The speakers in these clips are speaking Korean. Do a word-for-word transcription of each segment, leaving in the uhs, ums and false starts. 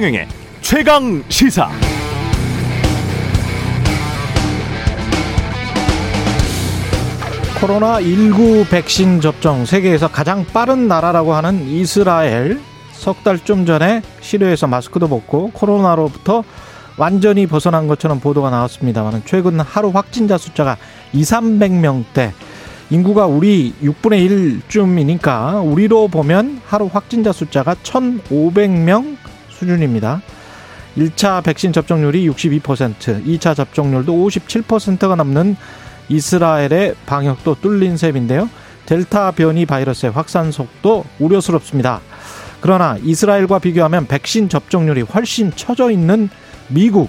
최경영의 최강시사. 코로나십구 백신 접종 세계에서 가장 빠른 나라라고 하는 이스라엘, 석 달 좀 전에 실외에서 마스크도 벗고 코로나로부터 완전히 벗어난 것처럼 보도가 나왔습니다만, 최근 하루 확진자 숫자가 이삼백 명대, 인구가 우리 육분의 일쯤이니까 우리로 보면 하루 확진자 숫자가 천오백 명 수준입니다. 일 차 백신 접종률이 육십이 퍼센트, 이 차 접종률도 오십칠 퍼센트가 넘는 이스라엘의 방역도 뚫린 셈인데요. 델타 변이 바이러스의 확산 속도 우려스럽습니다. 그러나 이스라엘과 비교하면 백신 접종률이 훨씬 처져 있는 미국,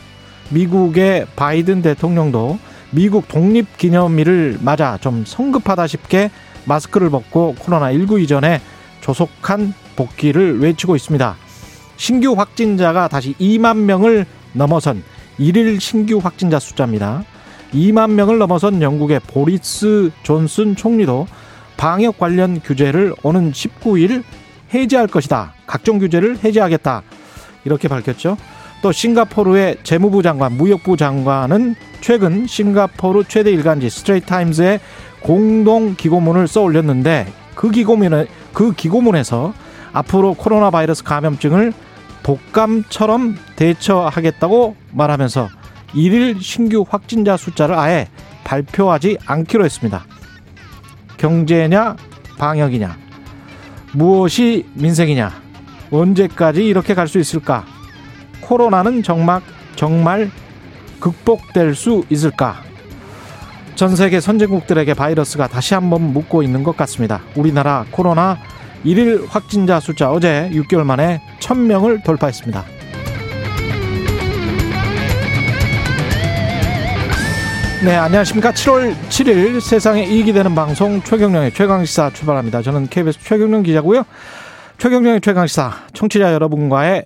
미국의 바이든 대통령도 미국 독립기념일을 맞아 좀 성급하다 싶게 마스크를 벗고 코로나십구 이전에 조속한 복귀를 외치고 있습니다. 신규 확진자가 다시 이만 명을 넘어선 일일 신규 확진자 숫자입니다. 이만 명을 넘어선 영국의 보리스 존슨 총리도 방역 관련 규제를 오는 십구일 해제할 것이다, 각종 규제를 해제하겠다, 이렇게 밝혔죠. 또 싱가포르의 재무부 장관, 무역부 장관은 최근 싱가포르 최대 일간지 스트레이트 타임즈에 공동 기고문을 써 올렸는데, 그 기고문에, 그 기고문에서 앞으로 코로나 바이러스 감염증을 독감처럼 대처하겠다고 말하면서 일일 신규 확진자 숫자를 아예 발표하지 않기로 했습니다. 경제냐 방역이냐, 무엇이 민생이냐, 언제까지 이렇게 갈 수 있을까? 코로나는 정말, 정말 극복될 수 있을까? 전 세계 선진국들에게 바이러스가 다시 한번 묻고 있는 것 같습니다. 우리나라 코로나 일일 확진자 숫자 어제 육 개월 만에 천 명을 돌파했습니다. 네, 안녕하십니까. 칠월 칠일 세상에 이익이 되는 방송 최경령의 최강시사 출발합니다. 저는 케이비에스 최경령 기자고요. 최경령의 최강시사, 청취자 여러분과의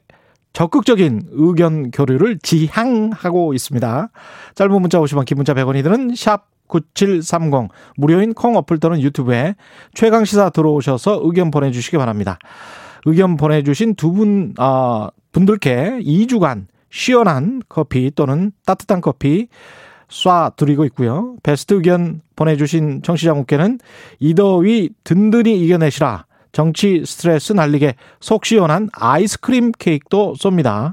적극적인 의견 교류를 지향하고 있습니다. 짧은 문자 오십 원, 긴 문자 백 원이 드는 샵 구칠삼공, 무료인 콩 어플 또는 유튜브에 최강시사 들어오셔서 의견 보내주시기 바랍니다. 의견 보내주신 두 분, 어, 분들께 이 주간 시원한 커피 또는 따뜻한 커피 쏴드리고 있고요. 베스트 의견 보내주신 청취자분께는 이 더위 든든히 이겨내시라, 정치 스트레스 날리게 속 시원한 아이스크림 케이크도 쏩니다.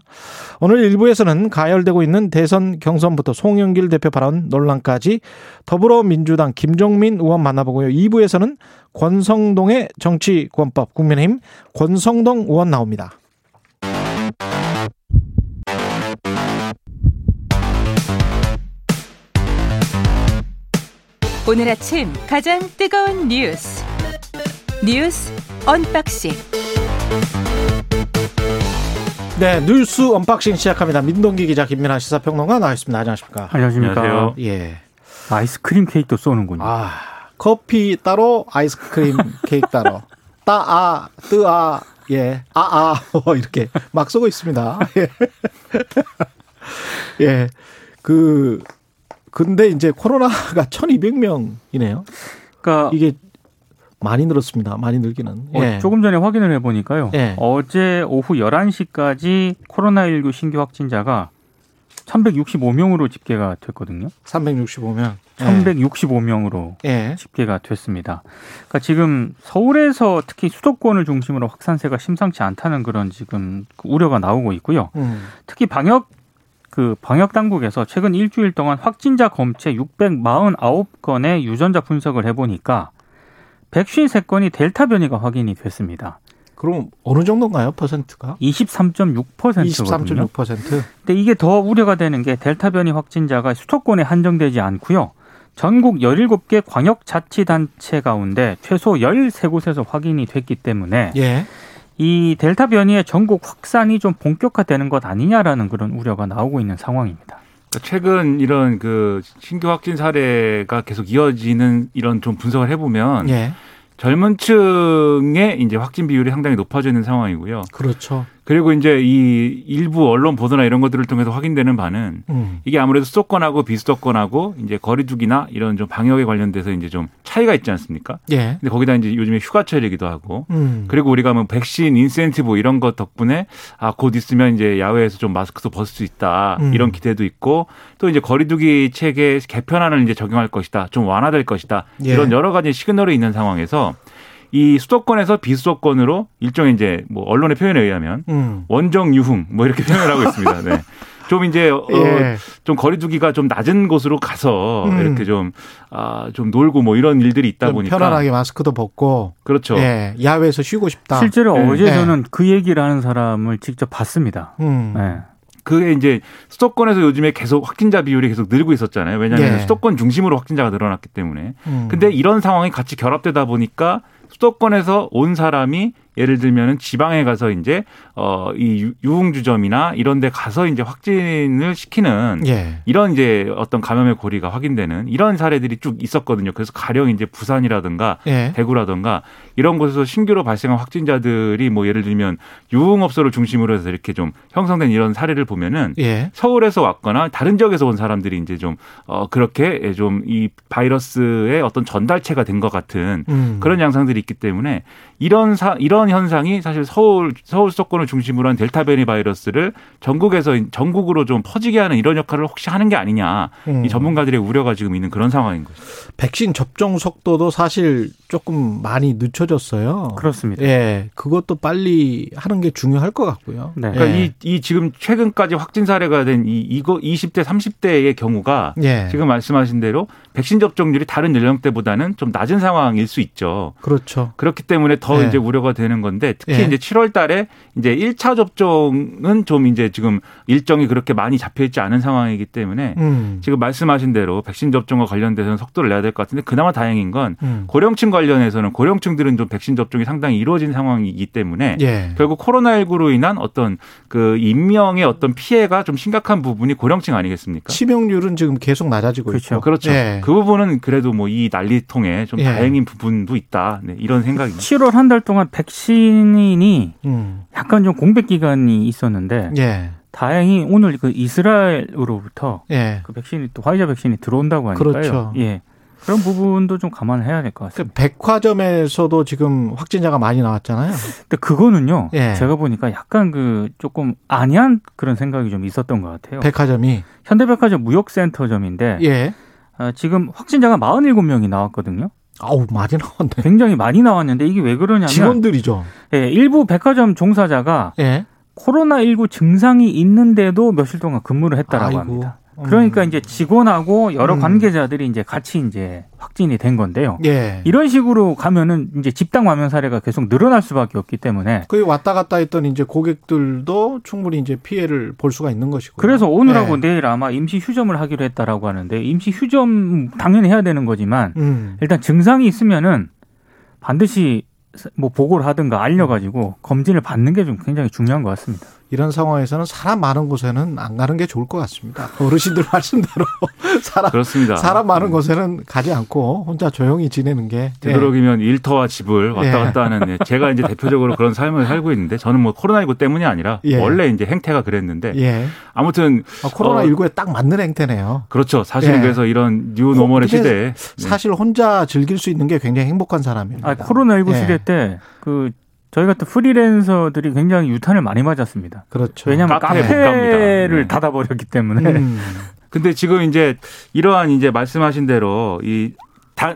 오늘 일 부에서는 가열되고 있는 대선 경선부터 송영길 대표 발언 논란까지 더불어민주당 김종민 의원 만나보고요. 이 부에서는 권성동의 정치권법, 국민의힘 권성동 의원 나옵니다. 오늘 아침 가장 뜨거운 뉴스, 뉴스 언박싱. 네, 뉴스 언박싱 시작합니다. 민동기 기자, 김민아 시사평론가 나와있습니다. 안녕하십니까? 안녕하십니까? 안녕하세요. 예, 아이스크림 케이크도 쏘는군요. 아, 커피 따로, 아이스크림 케이크 따로, 따아, 뜨아, 예, 아아, 이렇게 막 쏘고 있습니다. 예, 예, 그 근데 이제 코로나가 천이백 명이네요. 그러니까 이게 많이 늘었습니다. 많이 늘기는. 어, 예. 조금 전에 확인을 해보니까요. 예. 어제 오후 열한 시까지 코로나십구 신규 확진자가 삼백육십오 명으로 집계가 됐거든요. 삼백육십오 명. 예. 삼백육십오 명으로 예. 집계가 됐습니다. 그러니까 지금 서울에서 특히 수도권을 중심으로 확산세가 심상치 않다는 그런 지금 우려가 나오고 있고요. 음. 특히 방역 그 방역 당국에서 최근 일주일 동안 확진자 검체 육백사십구 건의 유전자 분석을 해보니까 백오십삼 건이 델타 변이가 확인이 됐습니다. 그럼 어느 정도인가요, 퍼센트가? 이십삼 점 육 퍼센트거든요. 이십삼 점 육 퍼센트. 근데 이게 더 우려가 되는 게 델타 변이 확진자가 수도권에 한정되지 않고요, 전국 열일곱 개 광역자치단체 가운데 최소 열세 곳에서 확인이 됐기 때문에 예. 이 델타 변이의 전국 확산이 좀 본격화되는 것 아니냐라는 그런 우려가 나오고 있는 상황입니다. 최근 이런 그 신규 확진 사례가 계속 이어지는 이런 좀 분석을 해보면 예. 젊은 층의 이제 확진 비율이 상당히 높아지는 상황이고요. 그렇죠. 그리고 이제 이 일부 언론 보도나 이런 것들을 통해서 확인되는 바는 음. 이게 아무래도 수도권하고 비수도권하고 이제 거리두기나 이런 좀 방역에 관련돼서 이제 좀 차이가 있지 않습니까? 예. 근데 거기다 이제 요즘에 휴가철이기도 하고 음. 그리고 우리가 뭐 백신 인센티브 이런 것 덕분에 아, 곧 있으면 이제 야외에서 좀 마스크도 벗을 수 있다 음. 이런 기대도 있고 또 이제 거리두기 체계 개편안을 이제 적용할 것이다 좀 완화될 것이다 예. 이런 여러 가지 시그널이 있는 상황에서 이 수도권에서 비수도권으로 일종의 이제 뭐 언론의 표현에 의하면 음. 원정 유흥 뭐 이렇게 표현을 하고 있습니다. 네. 좀 이제 어 예. 좀 거리두기가 좀 낮은 곳으로 가서 음. 이렇게 좀 아 좀 놀고 뭐 이런 일들이 있다 보니까 편안하게 마스크도 벗고 그렇죠. 예. 야외에서 쉬고 싶다. 실제로 네. 어제 네. 저는 그 얘기를 하는 사람을 직접 봤습니다. 음. 네. 그게 이제 수도권에서 요즘에 계속 확진자 비율이 계속 늘고 있었잖아요. 왜냐하면 예. 수도권 중심으로 확진자가 늘어났기 때문에. 음. 근데 이런 상황이 같이 결합되다 보니까 수도권에서 온 사람이 예를 들면은 지방에 가서 이제 어 이 유흥주점이나 이런데 가서 이제 확진을 시키는 예. 이런 이제 어떤 감염의 고리가 확인되는 이런 사례들이 쭉 있었거든요. 그래서 가령 이제 부산이라든가 예. 대구라든가 이런 곳에서 신규로 발생한 확진자들이 뭐 예를 들면 유흥업소를 중심으로 해서 이렇게 좀 형성된 이런 사례를 보면은 예. 서울에서 왔거나 다른 지역에서 온 사람들이 이제 좀 어 그렇게 좀 이 바이러스의 어떤 전달체가 된 것 같은 음. 그런 양상들이 있기 때문에 이런 사 이런 현상이 사실 서울 서울 수도권을 중심으로 한 델타 변이 바이러스를 전국에서 전국으로 좀 퍼지게 하는 이런 역할을 혹시 하는 게 아니냐 음. 이 전문가들의 우려가 지금 있는 그런 상황인 거죠. 백신 접종 속도도 사실 조금 많이 늦춰졌어요. 그렇습니다. 예, 그것도 빨리 하는 게 중요할 것 같고요. 네. 그러니까 예. 이, 이 지금 최근까지 확진 사례가 된 이 이거 이십 대 삼십 대의 경우가 예. 지금 말씀하신 대로 백신 접종률이 다른 연령대보다는 좀 낮은 상황일 수 있죠. 그렇죠. 그렇기 때문에 더 예. 이제 우려가 되는. 건데 특히 예. 이제 칠월 달에 이제 일 차 접종은 좀 이제 지금 일정이 그렇게 많이 잡혀 있지 않은 상황이기 때문에 음. 지금 말씀하신 대로 백신 접종과 관련돼서는 속도를 내야 될 것 같은데 그나마 다행인 건 음. 고령층 관련해서는 고령층들은 좀 백신 접종이 상당히 이루어진 상황이기 때문에 예. 결국 코로나십구로 인한 어떤 그 인명의 어떤 피해가 좀 심각한 부분이 고령층 아니겠습니까? 치명률은 지금 계속 낮아지고 그렇죠. 있죠. 그렇죠. 예. 그 부분은 그래도 뭐 이 난리통에 좀 예. 다행인 부분도 있다. 네, 이런 생각입니다. 칠월 한 달 동안 백신 신인이 음. 약간 좀 공백 기간이 있었는데 예. 다행히 오늘 그 이스라엘으로부터 예. 그 백신이 또 화이자 백신이 들어온다고 하니까요. 그렇죠. 예. 그런 부분도 좀 감안해야 될 것 같습니다. 그 백화점에서도 지금 확진자가 많이 나왔잖아요. 근데 그거는요. 예. 제가 보니까 약간 그 조금 안이한 그런 생각이 좀 있었던 것 같아요. 백화점이 현대백화점 무역센터점인데 예. 아, 지금 확진자가 사십칠 명이 나왔거든요. 아우 많이 나왔네. 굉장히 많이 나왔는데 이게 왜 그러냐면 직원들이죠. 예, 일부 백화점 종사자가 예. 코로나십구 증상이 있는데도 며칠 동안 근무를 했다라고 아이고. 합니다. 음. 그러니까 이제 직원하고 여러 음. 관계자들이 이제 같이 이제 확진이 된 건데요. 예. 이런 식으로 가면은 이제 집단 감염 사례가 계속 늘어날 수밖에 없기 때문에 그 왔다 갔다 했던 이제 고객들도 충분히 이제 피해를 볼 수가 있는 것이고. 그래서 오늘하고 예. 내일 아마 임시 휴점을 하기로 했다라고 하는데 임시 휴점 당연히 해야 되는 거지만 음. 일단 증상이 있으면은 반드시 뭐 보고를 하든가 알려가지고 검진을 받는 게 좀 굉장히 중요한 것 같습니다. 이런 상황에서는 사람 많은 곳에는 안 가는 게 좋을 것 같습니다. 어르신들 말씀대로 사람, 그렇습니다. 사람 많은 곳에는 가지 않고 혼자 조용히 지내는 게. 되도록이면 예. 일터와 집을 왔다 갔다 예. 하는 제가 이제 대표적으로 그런 삶을 살고 있는데 저는 뭐 코로나십구 때문이 아니라 예. 원래 이제 행태가 그랬는데 예. 아무튼. 아, 코로나십구에 어, 딱 맞는 행태네요. 그렇죠. 사실은 예. 그래서 이런 뉴 노멀의 시대에. 사실 혼자 즐길 수 있는 게 굉장히 행복한 사람입니다. 아, 코로나십구 예. 시대 때 그. 저희 같은 프리랜서들이 굉장히 유탄을 많이 맞았습니다. 그렇죠. 왜냐하면 카페 카페를 네. 닫아버렸기 때문에. 음. 근데 지금 이제 이러한 이제 말씀하신 대로 이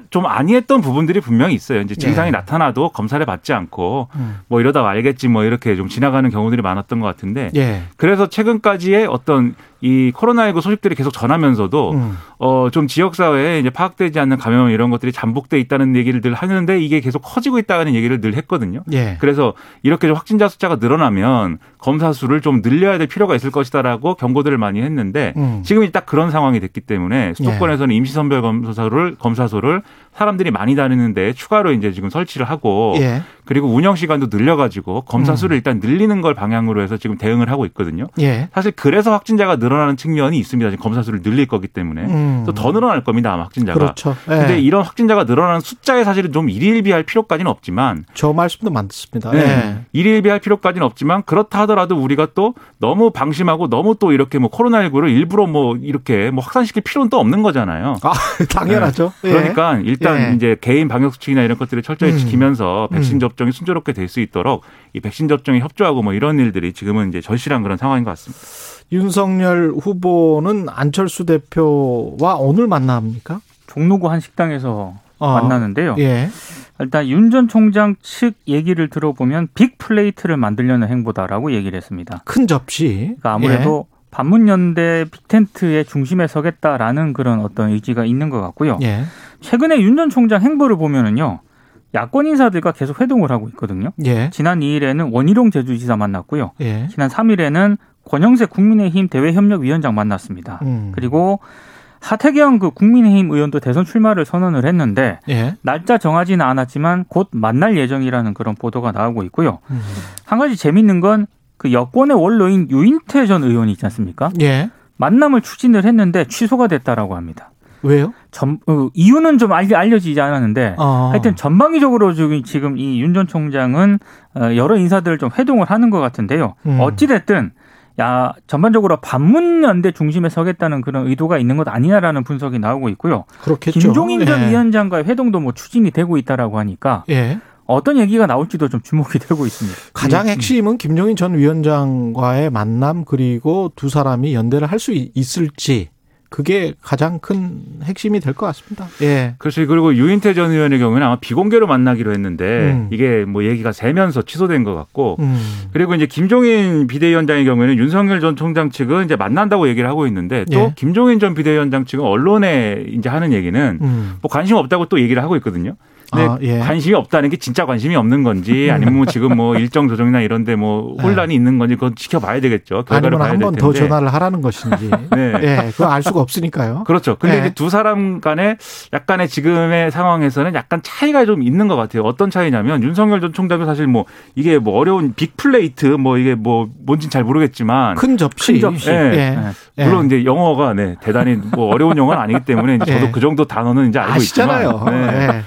좀 안이했던 부분들이 분명히 있어요. 이제 증상이 예. 나타나도 검사를 받지 않고 음. 뭐 이러다 말겠지 뭐 이렇게 좀 지나가는 경우들이 많았던 것 같은데. 예. 그래서 최근까지의 어떤 이 코로나십구 소식들이 계속 전하면서도 음. 어, 좀 지역사회에 이제 파악되지 않는 감염 이런 것들이 잠복돼 있다는 얘기를 늘 하는데 이게 계속 커지고 있다는 얘기를 늘 했거든요. 예. 그래서 이렇게 좀 확진자 숫자가 늘어나면 검사 수를 좀 늘려야 될 필요가 있을 것이다라고 경고들을 많이 했는데 음. 지금이 딱 그런 상황이 됐기 때문에 수도권에서는 예. 임시선별검사소를 검사소를 사람들이 많이 다니는데 추가로 이제 지금 설치를 하고 예. 그리고 운영 시간도 늘려가지고 검사 수를 음. 일단 늘리는 걸 방향으로 해서 지금 대응을 하고 있거든요. 예. 사실 그래서 확진자가 늘어나는 측면이 있습니다. 지금 검사 수를 늘릴 거기 때문에 음. 또 더 늘어날 겁니다. 아마 확진자가. 그렇죠. 그런데 예. 이런 확진자가 늘어나는 숫자에 사실은 좀 일일비할 필요까지는 없지만 저 말씀도 많습니다. 네. 예. 일일비할 필요까지는 없지만 그렇다 하더라도 우리가 또 너무 방심하고 너무 또 이렇게 뭐 코로나십구를 일부러 뭐 이렇게 뭐 확산시킬 필요는 또 없는 거잖아요. 아, 당연하죠. 예. 그러니까 일단 예. 이제 개인 방역 수칙이나 이런 것들을 철저히 음. 지키면서 백신 음. 접종이 순조롭게 될 수 있도록 이 백신 접종에 협조하고 뭐 이런 일들이 지금은 이제 절실한 그런 상황인 것 같습니다. 윤석열 후보는 안철수 대표와 오늘 만납니까? 종로구 한 식당에서 어. 만나는데요. 예. 일단 윤 전 총장 측 얘기를 들어보면 빅플레이트를 만들려는 행보다라고 얘기를 했습니다. 큰 접시. 그러니까 아무래도 예. 반문연대 빅텐트의 중심에 서겠다라는 그런 어떤 의지가 있는 것 같고요. 예. 최근에 윤 전 총장 행보를 보면은요. 야권 인사들과 계속 회동을 하고 있거든요. 예. 지난 이일에는 원희룡 제주지사 만났고요. 예. 지난 삼일에는 권영세 국민의힘 대외협력위원장 만났습니다. 음. 그리고 하태경 그 국민의힘 의원도 대선 출마를 선언을 했는데 예. 날짜 정하지는 않았지만 곧 만날 예정이라는 그런 보도가 나오고 있고요. 음. 한 가지 재미있는 건 그 여권의 원로인 유인태 전 의원이 있지 않습니까? 예. 만남을 추진을 했는데 취소가 됐다라고 합니다. 왜요? 전, 이유는 좀 알려지지 않았는데 아. 하여튼 전방위적으로 지금 이 윤 전 총장은 여러 인사들을 좀 회동을 하는 것 같은데요. 음. 어찌됐든 야, 전반적으로 반문연대 중심에 서겠다는 그런 의도가 있는 것 아니냐라는 분석이 나오고 있고요. 그렇겠죠. 김종인 전 예. 위원장과의 회동도 뭐 추진이 되고 있다라고 하니까 예. 어떤 얘기가 나올지도 좀 주목이 되고 있습니다. 가장 핵심은 김종인 전 위원장과의 만남 그리고 두 사람이 연대를 할 수 있을지. 그게 가장 큰 핵심이 될 것 같습니다. 예. 그렇죠. 그리고 유인태 전 의원의 경우는 아마 비공개로 만나기로 했는데 음. 이게 뭐 얘기가 새면서 취소된 것 같고 음. 그리고 이제 김종인 비대위원장의 경우에는 윤석열 전 총장 측은 이제 만난다고 얘기를 하고 있는데 또 예. 김종인 전 비대위원장 측은 언론에 이제 하는 얘기는 음. 뭐 관심 없다고 또 얘기를 하고 있거든요. 근데 아, 예. 관심이 없다는 게 진짜 관심이 없는 건지 아니면 뭐 지금 뭐 일정 조정이나 이런데 뭐 혼란이 예. 있는 건지 그건 지켜봐야 되겠죠. 결과를 봐야 될 텐데. 아니면 한 번 더 전화를 하라는 것인지. 네, 예, 그건 알 수가 없으니까요. 그렇죠. 근데 예. 이제 두 사람 간에 약간의 지금의 상황에서는 약간 차이가 좀 있는 것 같아요. 어떤 차이냐면 윤석열 전 총장도 사실 뭐 이게 뭐 어려운 빅 플레이트 뭐 이게 뭐 뭔지는 잘 모르겠지만 큰 접시. 큰 접시. 예. 예. 예. 물론 이제 영어가 네 대단히 뭐 어려운 용어는 아니기 때문에 이제 저도 예. 그 정도 단어는 이제 알고 아시잖아요. 있지만. 네.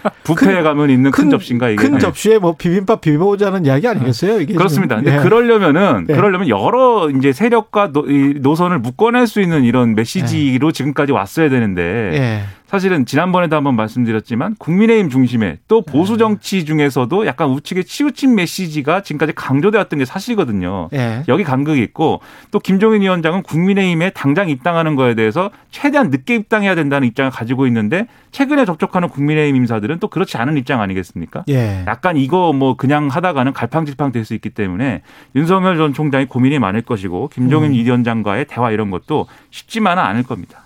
예. 에 가면 있는 큰, 큰 접시인가 이게 큰 접시에 뭐 비빔밥 비벼보자는 이야기 아니겠어요? 이게 그렇습니다. 근데 예. 그러려면은 예. 그러려면 여러 이제 세력과 노, 노선을 묶어낼 수 있는 이런 메시지로 예. 지금까지 왔어야 되는데 예. 사실은 지난번에도 한번 말씀드렸지만 국민의힘 중심에 또 보수 정치 중에서도 약간 우측에 치우친 메시지가 지금까지 강조되었던 게 사실이거든요. 예. 여기 간극이 있고 또 김종인 위원장은 국민의힘에 당장 입당하는 거에 대해서 최대한 늦게 입당해야 된다는 입장을 가지고 있는데 최근에 접촉하는 국민의힘 인사들은 또 그렇지 않은 입장 아니겠습니까? 예. 약간 이거 뭐 그냥 하다가는 갈팡질팡 될 수 있기 때문에 윤석열 전 총장이 고민이 많을 것이고 김종인 음. 위원장과의 대화 이런 것도 쉽지만은 않을 겁니다.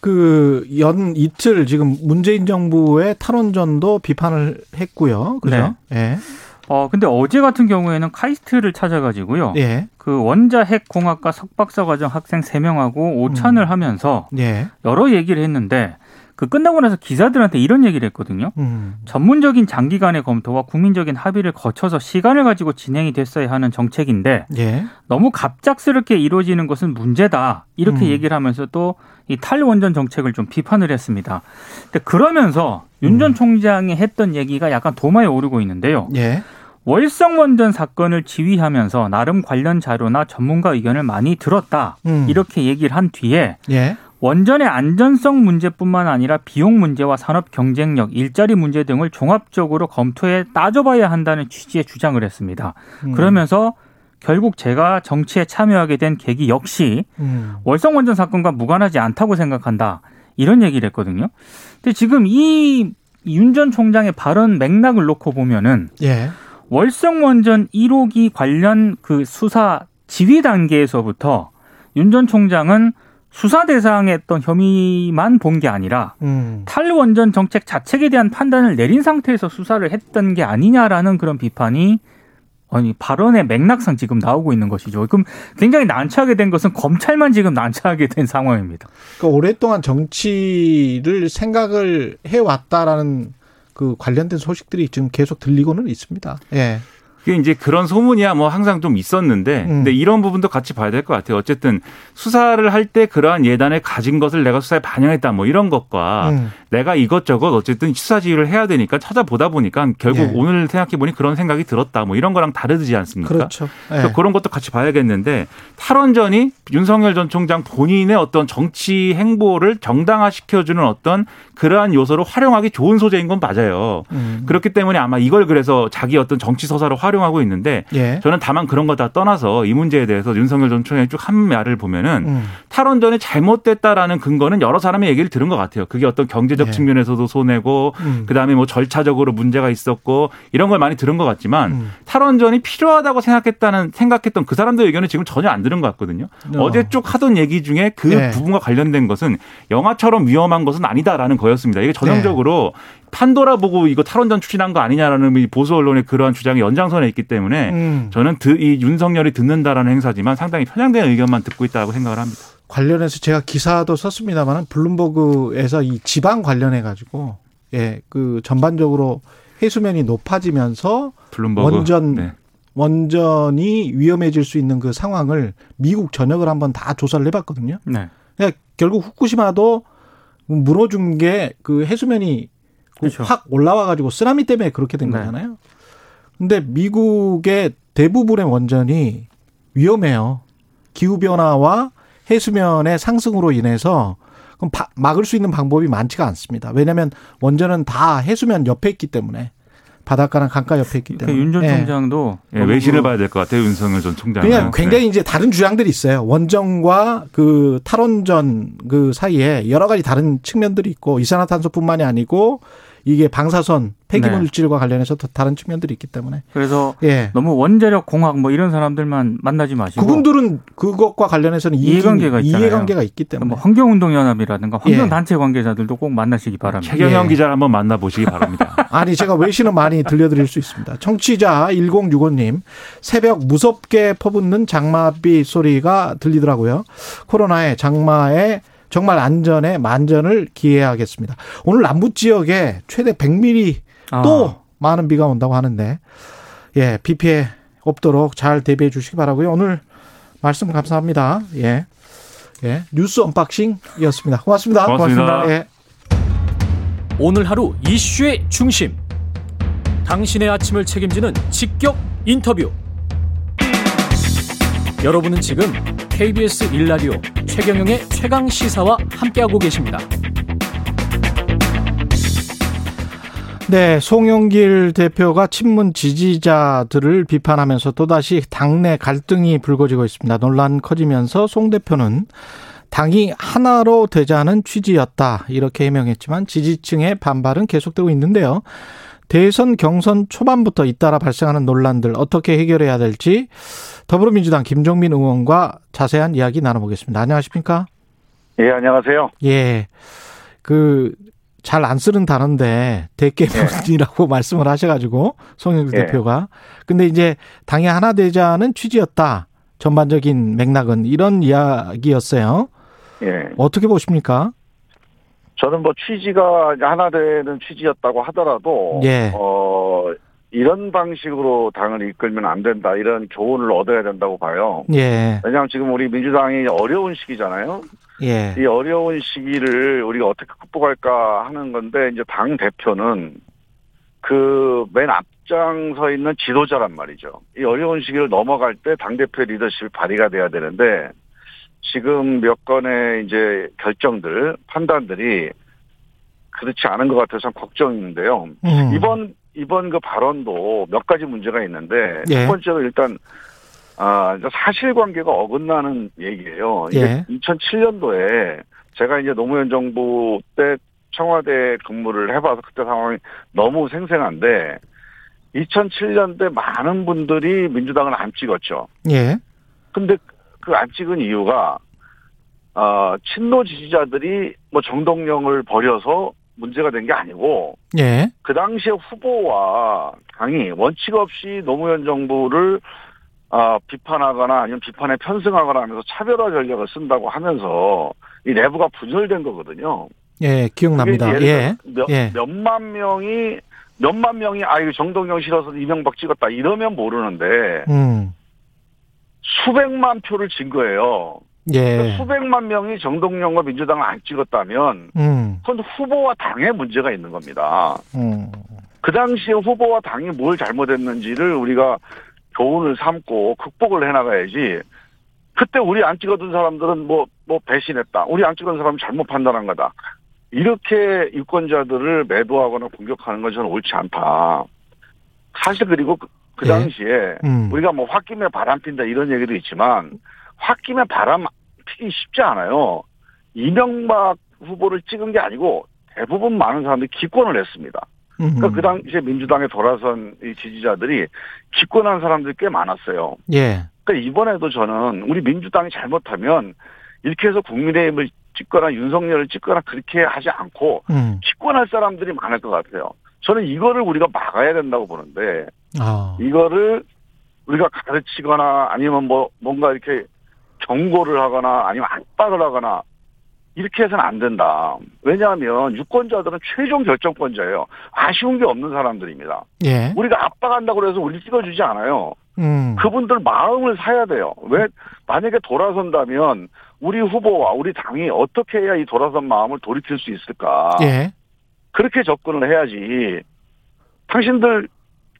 그 연 이틀 지금 문재인 정부의 탈원전도 비판을 했고요. 그죠? 네. 예. 어 근데 어제 같은 경우에는 카이스트를 찾아가지고요. 예. 그 원자 핵 공학과 석박사 과정 학생 세 명하고 오찬을 음. 하면서 예. 여러 얘기를 했는데 그 끝나고 나서 기자들한테 이런 얘기를 했거든요. 음. 전문적인 장기간의 검토와 국민적인 합의를 거쳐서 시간을 가지고 진행이 됐어야 하는 정책인데 예. 너무 갑작스럽게 이루어지는 것은 문제다. 이렇게 음. 얘기를 하면서 또 이 탈원전 정책을 좀 비판을 했습니다. 근데 그러면서 윤 전 음. 총장이 했던 얘기가 약간 도마에 오르고 있는데요. 예. 월성원전 사건을 지휘하면서 나름 관련 자료나 전문가 의견을 많이 들었다. 음. 이렇게 얘기를 한 뒤에 예. 원전의 안전성 문제뿐만 아니라 비용 문제와 산업 경쟁력, 일자리 문제 등을 종합적으로 검토해 따져봐야 한다는 취지의 주장을 했습니다. 음. 그러면서 결국 제가 정치에 참여하게 된 계기 역시 음. 월성원전 사건과 무관하지 않다고 생각한다. 이런 얘기를 했거든요. 근데 지금 이 윤 전 총장의 발언 맥락을 놓고 보면은 예. 월성원전 일호기 관련 그 수사 지휘 단계에서부터 윤 전 총장은 수사 대상에 했던 혐의만 본 게 아니라 음. 탈원전 정책 자책에 대한 판단을 내린 상태에서 수사를 했던 게 아니냐라는 그런 비판이 아니 발언의 맥락상 지금 나오고 있는 것이죠. 그럼 굉장히 난처하게 된 것은 검찰만 지금 난처하게 된 상황입니다. 그러니까 오랫동안 정치를 생각을 해왔다라는 그 관련된 소식들이 지금 계속 들리고는 있습니다. 예. 그게 이제 그런 소문이야 뭐 항상 좀 있었는데, 음. 근데 이런 부분도 같이 봐야 될 것 같아요. 어쨌든 수사를 할 때 그러한 예단을 가진 것을 내가 수사에 반영했다 뭐 이런 것과 음. 내가 이것저것 어쨌든 수사 지휘를 해야 되니까 찾아보다 보니까 결국 예. 오늘 생각해 보니 그런 생각이 들었다 뭐 이런 거랑 다르지 않습니까? 그렇죠. 예. 그런 것도 같이 봐야겠는데 탈원전이 윤석열 전 총장 본인의 어떤 정치 행보를 정당화시켜주는 어떤 그러한 요소로 활용하기 좋은 소재인 건 맞아요. 음. 그렇기 때문에 아마 이걸 그래서 자기 어떤 정치 서사로 활용 하고 있는데 예. 저는 다만 그런 거 다 떠나서 이 문제에 대해서 윤석열 전 총장이 쭉 한 말을 보면은 음. 탈원전이 잘못됐다라는 근거는 여러 사람의 얘기를 들은 것 같아요. 그게 어떤 경제적 예. 측면에서도 손해고 음. 그다음에 뭐 절차적으로 문제가 있었고 이런 걸 많이 들은 것 같지만 음. 탈원전이 필요하다고 생각했다는 생각했던 그 사람들 의견은 지금 전혀 안 들은 것 같거든요. 어. 어제 쭉 하던 얘기 중에 그 예. 부분과 관련된 것은 영화처럼 위험한 것은 아니다라는 거였습니다. 이게 전형적으로 예. 판도라 보고 이거 탈원전 추진한 거 아니냐라는 보수 언론의 그러한 주장이 연장선에 있기 때문에 음. 저는 이 윤석열이 듣는다라는 행사지만 상당히 편향된 의견만 듣고 있다고 생각을 합니다. 관련해서 제가 기사도 썼습니다만 블룸버그에서 이 지방 관련해 가지고 예, 그 전반적으로 해수면이 높아지면서 블룸버그. 원전 네. 원전이 위험해질 수 있는 그 상황을 미국 전역을 한번 다 조사를 해봤거든요. 네. 그러니까 결국 후쿠시마도 물어준 게 그 해수면이 그렇죠. 확 올라와가지고 쓰나미 때문에 그렇게 된 거잖아요. 네. 근데 미국의 대부분의 원전이 위험해요. 기후변화와 해수면의 상승으로 인해서 그럼 바, 막을 수 있는 방법이 많지가 않습니다. 왜냐하면 원전은 다 해수면 옆에 있기 때문에 바닷가랑 강가 옆에 있기 때문에. 그러니까 윤 전 총장도 예. 예, 외신을 봐야 될 것 같아요. 윤석열 전 총장은. 그냥 굉장히 네. 이제 다른 주장들이 있어요. 원전과 그 탈원전 그 사이에 여러 가지 다른 측면들이 있고 이산화탄소뿐만이 아니고 이게 방사선 폐기물질과 네. 관련해서 또 다른 측면들이 있기 때문에. 그래서 예. 너무 원자력 공학 뭐 이런 사람들만 만나지 마시고. 그분들은 그것과 관련해서는 이해관계가, 이해관계가 있기 때문에. 뭐 환경운동연합이라든가 환경단체 예. 관계자들도 꼭 만나시기 바랍니다. 최경영 예. 기자를 한번 만나보시기 바랍니다. 아니 제가 외신은 많이 들려드릴 수 있습니다. 청취자 천육십오님 새벽 무섭게 퍼붓는 장마비 소리가 들리더라고요. 코로나에 장마에. 정말 안전에 만전을 기해야겠습니다. 오늘 남부 지역에 최대 백 밀리미터 또 아. 많은 비가 온다고 하는데 예, 비 피해 없도록 잘 대비해 주시기 바라고요. 오늘 말씀 감사합니다. 예, 예, 뉴스 언박싱이었습니다. 고맙습니다. 고맙습니다. 고맙습니다. 예. 오늘 하루 이슈의 중심, 당신의 아침을 책임지는 직격 인터뷰. 여러분은 지금 케이비에스 일 라디오 최경영의 최강시사와 함께하고 계십니다. 네, 송영길 대표가 친문 지지자들을 비판하면서 또다시 당내 갈등이 불거지고 있습니다. 논란 커지면서 송 대표는 당이 하나로 되자는 취지였다 이렇게 해명했지만 지지층의 반발은 계속되고 있는데요. 대선 경선 초반부터 잇따라 발생하는 논란들 어떻게 해결해야 될지 더불어민주당 김종민 의원과 자세한 이야기 나눠보겠습니다. 안녕하십니까? 예, 안녕하세요. 예, 그 잘 안 쓰는 단어인데 대깨문이라고 예. 말씀을 하셔가지고 송영길 예. 대표가. 근데 이제 당이 하나 되자는 취지였다. 전반적인 맥락은 이런 이야기였어요. 예. 어떻게 보십니까? 저는 뭐 취지가 하나 되는 취지였다고 하더라도 예. 어 이런 방식으로 당을 이끌면 안 된다. 이런 교훈을 얻어야 된다고 봐요. 예. 왜냐하면 지금 우리 민주당이 어려운 시기잖아요. 예. 이 어려운 시기를 우리가 어떻게 극복할까 하는 건데 이제 당 대표는 그 맨 앞장 서 있는 지도자란 말이죠. 이 어려운 시기를 넘어갈 때 당 대표의 리더십이 발휘가 돼야 되는데 지금 몇 건의 이제 결정들, 판단들이 그렇지 않은 것 같아서 참 걱정인데요. 음. 이번, 이번 그 발언도 몇 가지 문제가 있는데, 예. 첫 번째로 일단, 아, 사실관계가 어긋나는 얘기예요. 이게 예. 이천칠년도에 제가 이제 노무현 정부 때 청와대 근무를 해봐서 그때 상황이 너무 생생한데, 이천칠년대 많은 분들이 민주당을 안 찍었죠. 예. 근데 그 안 찍은 이유가 어, 친노 지지자들이 뭐 정동영을 버려서 문제가 된 게 아니고 예. 그 당시에 후보와 당이 원칙 없이 노무현 정부를 어, 비판하거나 아니면 비판에 편승하거나 하면서 차별화 전략을 쓴다고 하면서 이 내부가 분열된 거거든요. 예, 기억납니다. 예. 몇, 예. 몇만 명이 몇만 명이 아 이거 정동영 싫어서 이명박 찍었다 이러면 모르는데 음. 수백만 표를 진 거예요. 예. 그러니까 수백만 명이 정동영과 민주당을 안 찍었다면 음. 그건 후보와 당의 문제가 있는 겁니다. 음. 그 당시에 후보와 당이 뭘 잘못했는지를 우리가 교훈을 삼고 극복을 해나가야지 그때 우리 안 찍어둔 사람들은 뭐, 뭐 배신했다. 우리 안 찍어둔 사람은 잘못 판단한 거다. 이렇게 유권자들을 매도하거나 공격하는 건 저는 옳지 않다. 사실 그리고 그, 그 당시에 예? 음. 우리가 뭐 홧김에 바람 핀다 이런 얘기도 있지만 홧김에 바람 피기 쉽지 않아요. 이명박 후보를 찍은 게 아니고 대부분 많은 사람들이 기권을 했습니다. 그러니까 그 당시에 민주당에 돌아선 이 지지자들이 기권한 사람들이 꽤 많았어요. 예. 그러니까 이번에도 저는 우리 민주당이 잘못하면 이렇게 해서 국민의힘을 찍거나 윤석열을 찍거나 그렇게 하지 않고 음. 기권할 사람들이 많을 것 같아요. 저는 이거를 우리가 막아야 된다고 보는데 아. 이거를 우리가 가르치거나 아니면 뭐 뭔가 이렇게 경고를 하거나 아니면 압박을 하거나 이렇게 해서는 안 된다. 왜냐하면 유권자들은 최종 결정권자예요. 아쉬운 게 없는 사람들입니다. 예. 우리가 압박한다고 해서 우리 찍어주지 않아요. 음. 그분들 마음을 사야 돼요. 왜 만약에 돌아선다면 우리 후보와 우리 당이 어떻게 해야 이 돌아선 마음을 돌이킬 수 있을까. 예. 그렇게 접근을 해야지. 당신들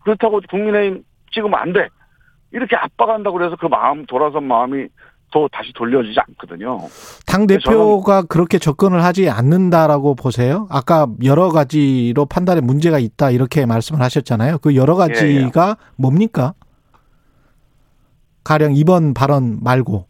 그렇다고 국민의힘 찍으면 안 돼. 이렇게 압박한다고 해서 그 마음 돌아선 마음이 또 다시 돌려지지 않거든요. 당대표가 그렇게 접근을 하지 않는다라고 보세요? 아까 여러 가지로 판단에 문제가 있다 이렇게 말씀을 하셨잖아요. 그 여러 가지가 예, 예. 뭡니까? 가령 이번 발언 말고.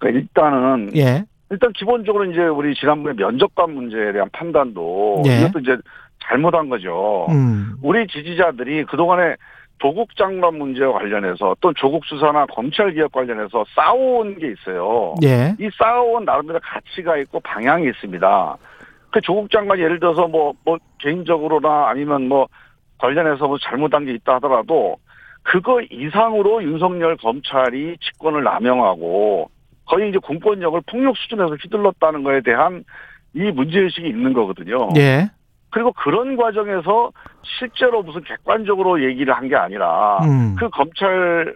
그러니까 일단은 예. 일단 기본적으로 이제 우리 지난번에 면접관 문제에 대한 판단도 예. 이것도 이제 잘못한 거죠. 음. 우리 지지자들이 그동안에 조국 장관 문제와 관련해서 또 조국 수사나 검찰 개혁 관련해서 싸워온 게 있어요. 예. 이 싸워온 나름대로 가치가 있고 방향이 있습니다. 그 조국 장관이 예를 들어서 뭐, 뭐 개인적으로나 아니면 뭐 관련해서 뭐 잘못한 게 있다 하더라도 그거 이상으로 윤석열 검찰이 직권을 남용하고 거의 이제 공권력을 폭력 수준에서 휘둘렀다는 거에 대한 이 문제의식이 있는 거거든요. 예. 그리고 그런 과정에서 실제로 무슨 객관적으로 얘기를 한 게 아니라 음. 그 검찰의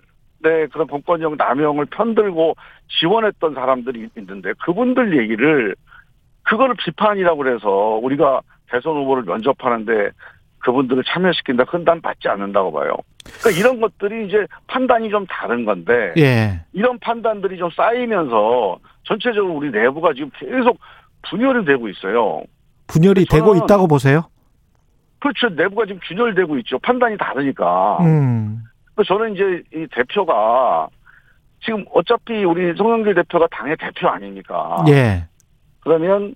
그런 공권력 남용을 편들고 지원했던 사람들이 있는데 그분들 얘기를 그거를 비판이라고 해서 우리가 대선 후보를 면접하는데 그분들을 참여시킨다 그건 난 받지 않는다고 봐요. 그러니까 이런 것들이 이제 판단이 좀 다른 건데 예. 이런 판단들이 좀 쌓이면서 전체적으로 우리 내부가 지금 계속 분열이 되고 있어요. 분열이 되고 있다고 보세요? 그렇죠. 내부가 지금 균열되고 있죠. 판단이 다르니까. 음. 그래서 저는 이제 이 대표가 지금 어차피 우리 송영길 대표가 당의 대표 아닙니까? 예. 그러면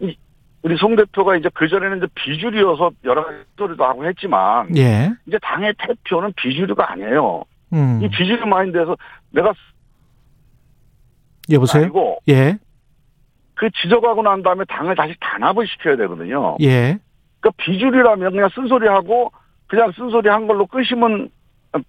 이 우리 송 대표가 이제 그전에는 이제 비주류여서 여러 가지 소리도 하고 했지만 예. 이제 당의 대표는 비주류가 아니에요. 음. 이 비주류 마인드에서 내가 여보세요? 아니고 예. 그 지적하고 난 다음에 당을 다시 단합을 시켜야 되거든요. 예. 그러니까 비주류라면 그냥 쓴소리하고 그냥 쓴소리한 걸로 끄시면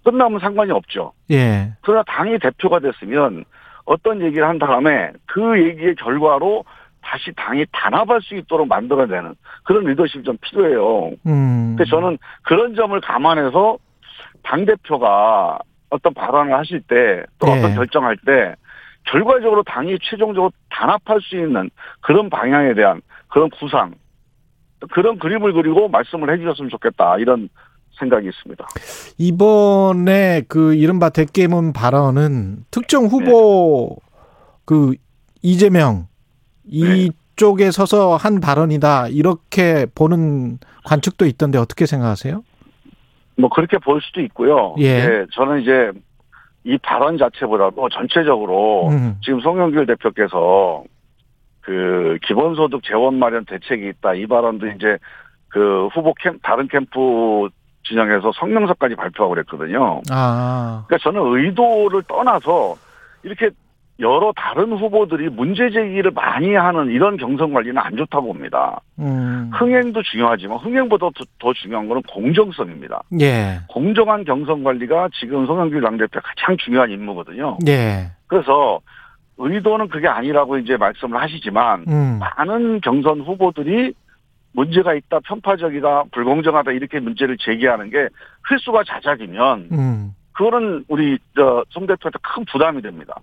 끝나면 상관이 없죠. 예. 그러나 당이 대표가 됐으면 어떤 얘기를 한 다음에 그 얘기의 결과로 다시 당이 단합할 수 있도록 만들어내는 그런 리더십이 좀 필요해요. 음. 근데 저는 그런 점을 감안해서 당 대표가 어떤 발언을 하실 때 또 예. 어떤 결정할 때. 결과적으로 당이 최종적으로 단합할 수 있는 그런 방향에 대한 그런 구상, 그런 그림을 그리고 말씀을 해주셨으면 좋겠다 이런 생각이 있습니다. 이번에 그 이른바 대깨문 발언은 특정 후보 네. 그 이재명 네. 이쪽에 서서 한 발언이다 이렇게 보는 관측도 있던데 어떻게 생각하세요? 뭐 그렇게 볼 수도 있고요. 예, 예 저는 이제. 이 발언 자체보다도 전체적으로 음. 지금 송영길 대표께서 그 기본소득 재원 마련 대책이 있다. 이 발언도 이제 그 후보 캠 다른 캠프 진영에서 성명서까지 발표하고 그랬거든요. 아. 그러니까 저는 의도를 떠나서 이렇게 여러 다른 후보들이 문제 제기를 많이 하는 이런 경선 관리는 안 좋다고 봅니다. 음. 흥행도 중요하지만 흥행보다 더, 더 중요한 거는 공정성입니다. 예. 공정한 경선 관리가 지금 송영길 당대표의 가장 중요한 임무거든요. 예. 그래서 의도는 그게 아니라고 이제 말씀을 하시지만 음. 많은 경선 후보들이 문제가 있다, 편파적이다, 불공정하다 이렇게 문제를 제기하는 게 횟수가 자작이면 음. 그거는 우리 송 대표한테 큰 부담이 됩니다.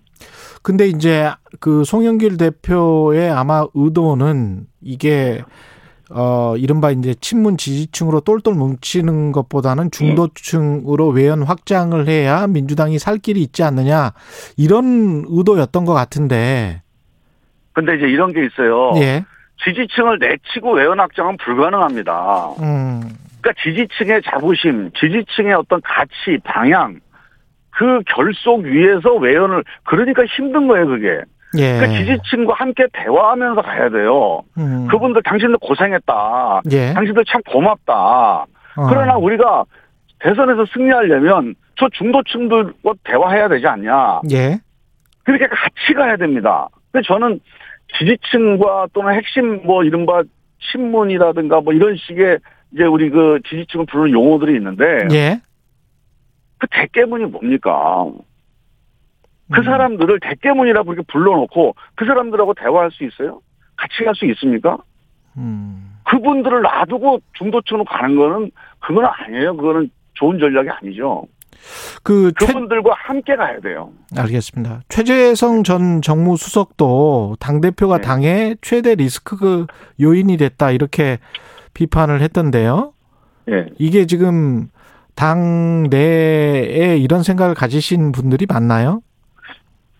근데 이제 그 송영길 대표의 아마 의도는 이게 어 이른바 이제 친문 지지층으로 똘똘 뭉치는 것보다는 중도층으로 외연 확장을 해야 민주당이 살 길이 있지 않느냐 이런 의도였던 것 같은데. 근데 이제 이런 게 있어요. 예. 지지층을 내치고 외연 확장은 불가능합니다. 음. 그러니까 지지층의 자부심, 지지층의 어떤 가치, 방향, 그 결속 위에서 외연을, 그러니까 힘든 거예요, 그게. 예. 그러니까 지지층과 함께 대화하면서 가야 돼요. 음. 그분들 당신들 고생했다. 예. 당신들 참 고맙다. 어. 그러나 우리가 대선에서 승리하려면 저 중도층들과 대화해야 되지 않냐. 예. 그렇게 같이 가야 됩니다. 근데 저는 지지층과 또는 핵심 뭐 이른바 신문이라든가 뭐 이런 식의 이제 우리 그 지지층을 부르는 용어들이 있는데 예. 그 대깨문이 뭡니까? 그 음. 사람들을 대깨문이라고 이렇게 불러놓고 그 사람들하고 대화할 수 있어요? 같이 갈 수 있습니까? 음. 그분들을 놔두고 중도층으로 가는 거는 그건 아니에요. 그거는 좋은 전략이 아니죠. 그 그분들과 최... 함께 가야 돼요. 알겠습니다. 최재형 전 정무수석도 당대표가 네. 당의 최대 리스크 요인이 됐다 이렇게 비판을 했던데요. 네. 이게 지금 당 내에 이런 생각을 가지신 분들이 많나요?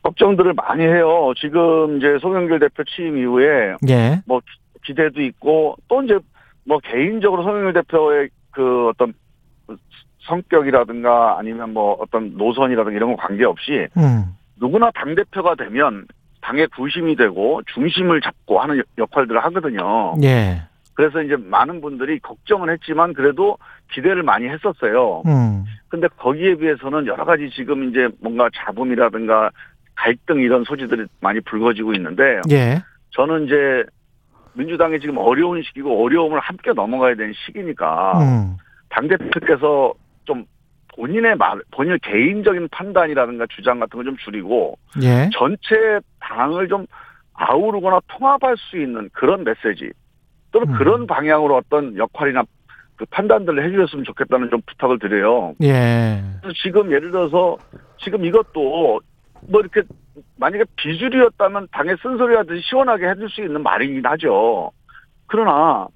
걱정들을 많이 해요. 지금 이제 송영길 대표 취임 이후에 네. 뭐 기대도 있고 또 이제 뭐 개인적으로 송영길 대표의 그 어떤 성격이라든가 아니면 뭐 어떤 노선이라든가 이런 거 관계없이 음. 누구나 당대표가 되면 당의 구심이 되고 중심을 잡고 하는 역할들을 하거든요. 예. 그래서 이제 많은 분들이 걱정은 했지만 그래도 기대를 많이 했었어요. 음. 근데 거기에 비해서는 여러 가지 지금 이제 뭔가 잡음이라든가 갈등 이런 소지들이 많이 불거지고 있는데 예. 저는 이제 민주당이 지금 어려운 시기고 어려움을 함께 넘어가야 되는 시기니까 음. 당대표께서 좀 본인의 말, 본인 개인적인 판단이라든가 주장 같은 걸 좀 줄이고 예. 전체 당을 좀 아우르거나 통합할 수 있는 그런 메시지 또는 음. 그런 방향으로 어떤 역할이나 그 판단들을 해주셨으면 좋겠다는 좀 부탁을 드려요. 예. 그래서 지금 예를 들어서 지금 이것도 뭐 이렇게 만약에 비주류였다면 당의 쓴소리 하듯이 시원하게 해줄 수 있는 말이긴 하죠. 그러나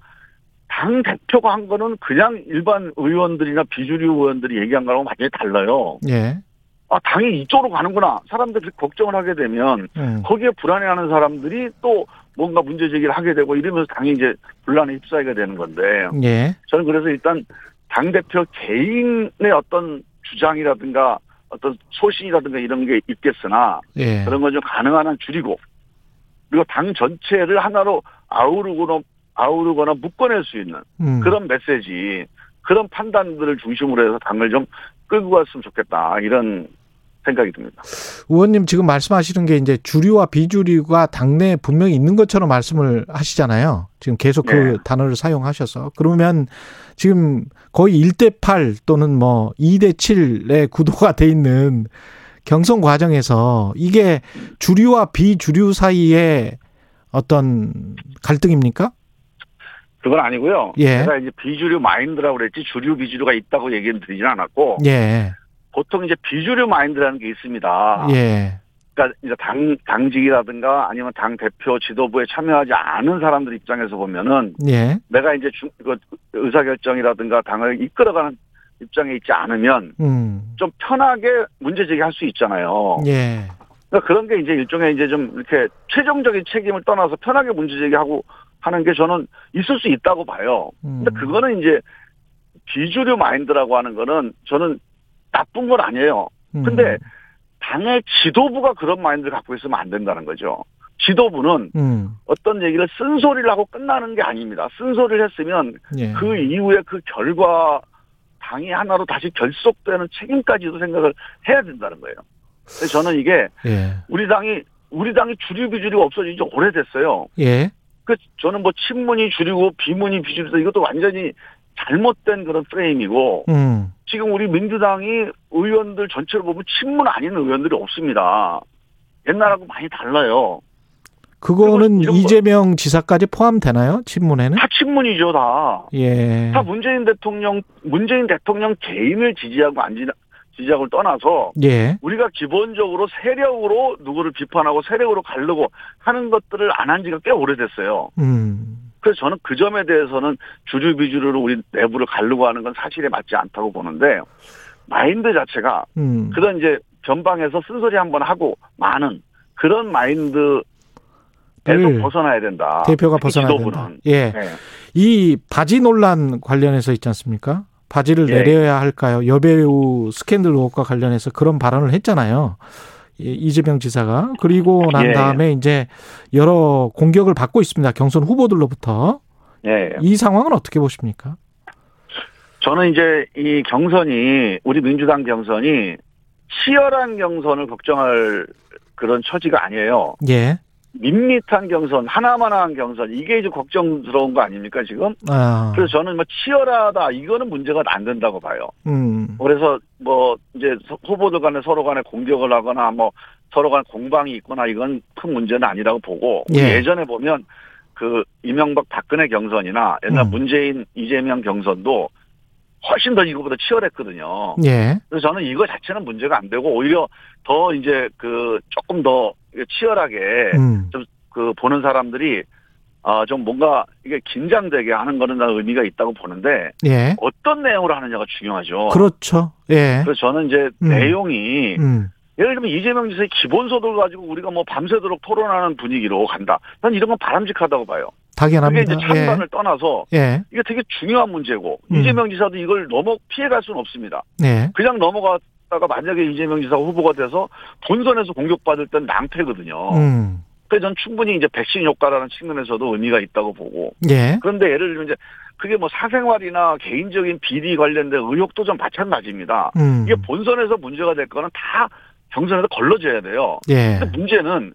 당 대표가 한 거는 그냥 일반 의원들이나 비주류 의원들이 얘기한 거랑 완전히 달라요. 예. 아, 당이 이쪽으로 가는구나. 사람들이 걱정을 하게 되면 음. 거기에 불안해하는 사람들이 또 뭔가 문제 제기를 하게 되고 이러면서 당이 이제 분란에 휩싸이게 되는 건데. 예. 저는 그래서 일단 당 대표 개인의 어떤 주장이라든가 어떤 소신이라든가 이런 게 있겠으나 예. 그런 건 좀 가능한 한 줄이고 그리고 당 전체를 하나로 아우르고. 아우르거나 묶어낼 수 있는 음. 그런 메시지, 그런 판단들을 중심으로 해서 당을 좀 끌고 갔으면 좋겠다 이런 생각이 듭니다. 의원님 지금 말씀하시는 게 이제 주류와 비주류가 당내에 분명히 있는 것처럼 말씀을 하시잖아요. 지금 계속 네. 그 단어를 사용하셔서 그러면 지금 거의 일 대 팔 또는 뭐 이 대 칠의 구도가 돼 있는 경선 과정에서 이게 주류와 비주류 사이의 어떤 갈등입니까? 그건 아니고요. 예. 제가 이제 비주류 마인드라고 그랬지 주류 비주류가 있다고 얘기는 드리진 않았고 예. 보통 이제 비주류 마인드라는 게 있습니다. 예. 그러니까 이제 당 당직이라든가 아니면 당 대표 지도부에 참여하지 않은 사람들 입장에서 보면은 예. 내가 이제 주, 그 의사결정이라든가 당을 이끌어가는 입장에 있지 않으면 음. 좀 편하게 문제 제기할 수 있잖아요. 예. 그러니까 그런 게 이제 일종의 이제 좀 이렇게 최종적인 책임을 떠나서 편하게 문제 제기하고. 하는 게 저는 있을 수 있다고 봐요. 근데 그거는 이제 비주류 마인드라고 하는 거는 저는 나쁜 건 아니에요. 근데 당의 지도부가 그런 마인드를 갖고 있으면 안 된다는 거죠. 지도부는 음. 어떤 얘기를 쓴소리를 하고 끝나는 게 아닙니다. 쓴소리를 했으면 예. 그 이후에 그 결과 당이 하나로 다시 결속되는 책임까지도 생각을 해야 된다는 거예요. 그래서 저는 이게 예. 우리 당이 우리 당이 주류 비주류가 없어진 지 오래됐어요. 예. 그 저는 뭐 친문이 줄이고 비문이 비주류에서 이것도 완전히 잘못된 그런 프레임이고 음. 지금 우리 민주당이 의원들 전체로 보면 친문 아닌 의원들이 없습니다. 옛날하고 많이 달라요. 그거는 이재명 거. 지사까지 포함되나요? 친문에는? 다 친문이죠, 다. 예. 다 문재인 대통령, 문재인 대통령 개인을 지지하고 안 지지하고를 떠나서. 예. 우리가 기본적으로 세력으로 누구를 비판하고 세력으로 가려고 하는 것들을 안 한 지가 꽤 오래됐어요. 음. 그래서 저는 그 점에 대해서는 주류 비주류로 우리 내부를 가려고 하는 건 사실에 맞지 않다고 보는데, 마인드 자체가, 음. 그런 이제 변방에서 쓴소리 한번 하고 마는 그런 마인드, 대도 벗어나야 된다. 대표가 벗어나야 지도부는. 된다. 예. 네. 이 바지 논란 관련해서 있지 않습니까? 바지를 예. 내려야 할까요? 여배우 스캔들 의혹과 관련해서 그런 발언을 했잖아요. 이재명 지사가. 그리고 난 다음에 예. 이제 여러 공격을 받고 있습니다. 경선 후보들로부터. 예. 이 상황은 어떻게 보십니까? 저는 이제 이 경선이, 우리 민주당 경선이 치열한 경선을 걱정할 그런 처지가 아니에요. 예. 밋밋한 경선, 하나만한 경선, 이게 이제 걱정스러운 거 아닙니까 지금? 아. 그래서 저는 뭐 치열하다 이거는 문제가 안 된다고 봐요. 음. 그래서 뭐 이제 후보들 간에 서로 간에 공격을 하거나 뭐 서로 간에 공방이 있거나 이건 큰 문제는 아니라고 보고, 예. 예전에 보면 그 이명박 박근혜 경선이나 옛날 음. 문재인 이재명 경선도 훨씬 더 이거보다 치열했거든요. 예. 그래서 저는 이거 자체는 문제가 안 되고 오히려 더 이제 그 조금 더 치열하게 음. 좀 그 보는 사람들이 아 좀 뭔가 이게 긴장되게 하는 거는 난 의미가 있다고 보는데, 예. 어떤 내용으로 하느냐가 중요하죠. 그렇죠. 예. 그래서 저는 이제 음. 내용이 음. 예를 들면 이재명 지사의 기본소득을 가지고 우리가 뭐 밤새도록 토론하는 분위기로 간다. 난 이런 건 바람직하다고 봐요. 당연합니다. 이게 이제 찬반을 예. 떠나서 예. 이게 되게 중요한 문제고 음. 이재명 지사도 이걸 넘어 피해갈 수는 없습니다. 예. 그냥 넘어갔다가 만약에 이재명 지사 후보가 돼서 본선에서 공격받을 땐 낭패거든요. 음. 그래서 전 충분히 이제 백신 효과라는 측면에서도 의미가 있다고 보고. 예. 그런데 예를 들면 이제 그게 뭐 사생활이나 개인적인 비리 관련된 의혹도 좀 마찬가지입니다. 음. 이게 본선에서 문제가 될 거는 다 경선에서 걸러져야 돼요. 예. 근데 문제는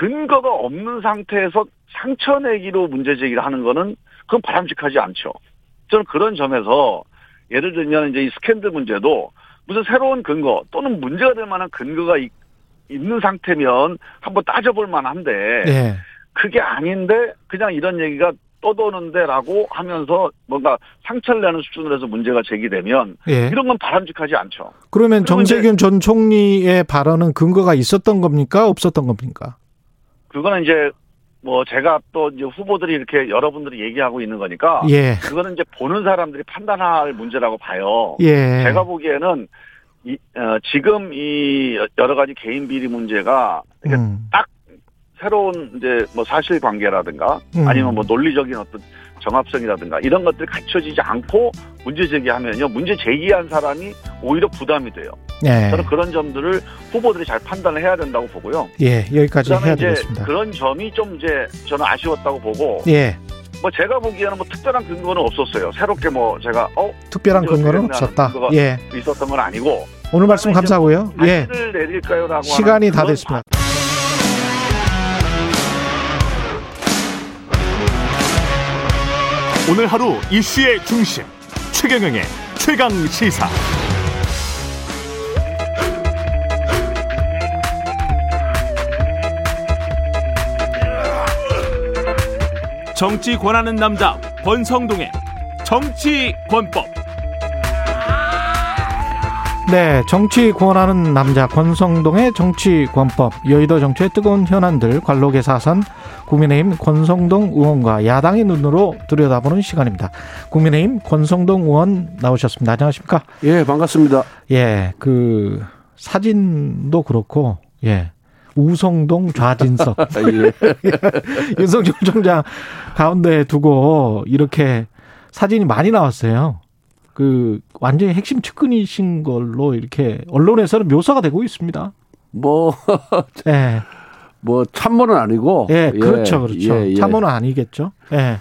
근거가 없는 상태에서 상처내기로 문제제기를 하는 거는 그건 바람직하지 않죠. 저는 그런 점에서 예를 들면 이제 이 스캔들 문제도 무슨 새로운 근거 또는 문제가 될 만한 근거가 있, 있는 상태면 한번 따져볼 만한데, 예. 그게 아닌데 그냥 이런 얘기가 떠도는데라고 하면서 뭔가 상처를 내는 수준으로 해서 문제가 제기되면, 예. 이런 건 바람직하지 않죠. 그러면 정세균 전 총리의 발언은 근거가 있었던 겁니까? 없었던 겁니까? 그거는 이제 뭐 제가 또 이제 후보들이 이렇게 여러분들이 얘기하고 있는 거니까, 예. 그거는 이제 보는 사람들이 판단할 문제라고 봐요. 예. 제가 보기에는 이, 어, 지금 이 여러 가지 개인 비리 문제가 음. 딱 새로운 이제 뭐 사실관계라든가 음. 아니면 뭐 논리적인 어떤 정합성이라든가 이런 것들이 갖춰지지 않고 문제 제기하면요, 문제 제기한 사람이 오히려 부담이 돼요. 예. 저는 그런 점들을 후보들이 잘 판단을 해야 된다고 보고요. 예, 여기까지 해야 되겠습니다. 그런 점이 좀 이제 저는 아쉬웠다고 보고. 예. 뭐 제가 보기에는 뭐 특별한 근거는 없었어요. 새롭게 뭐 제가 어 특별한 근거는 없었다. 예, 있었던 건 아니고. 오늘 말씀 감사하고요. 예. 내릴까요라고 시간이 다 됐습니다. 바... 오늘 하루 이슈의 중심, 최경영의 최강시사. 정치 권하는 남자 권성동의 정치권법. 네, 정치 권하는 남자 권성동의 정치권법. 여의도 정치의 뜨거운 현안들, 관록의 사선, 국민의힘 권성동 의원과 야당의 눈으로 들여다보는 시간입니다. 국민의힘 권성동 의원 나오셨습니다. 안녕하십니까? 예, 반갑습니다. 예, 그 사진도 그렇고, 예, 우성동 좌진석. 예. 윤석열 총장 가운데 두고 이렇게 사진이 많이 나왔어요. 그 완전히 핵심 측근이신 걸로 이렇게 언론에서는 묘사가 되고 있습니다. 뭐, 예, 뭐 참모는 아니고, 예, 예. 그렇죠, 그렇죠. 예, 예. 참모는 아니겠죠. 예.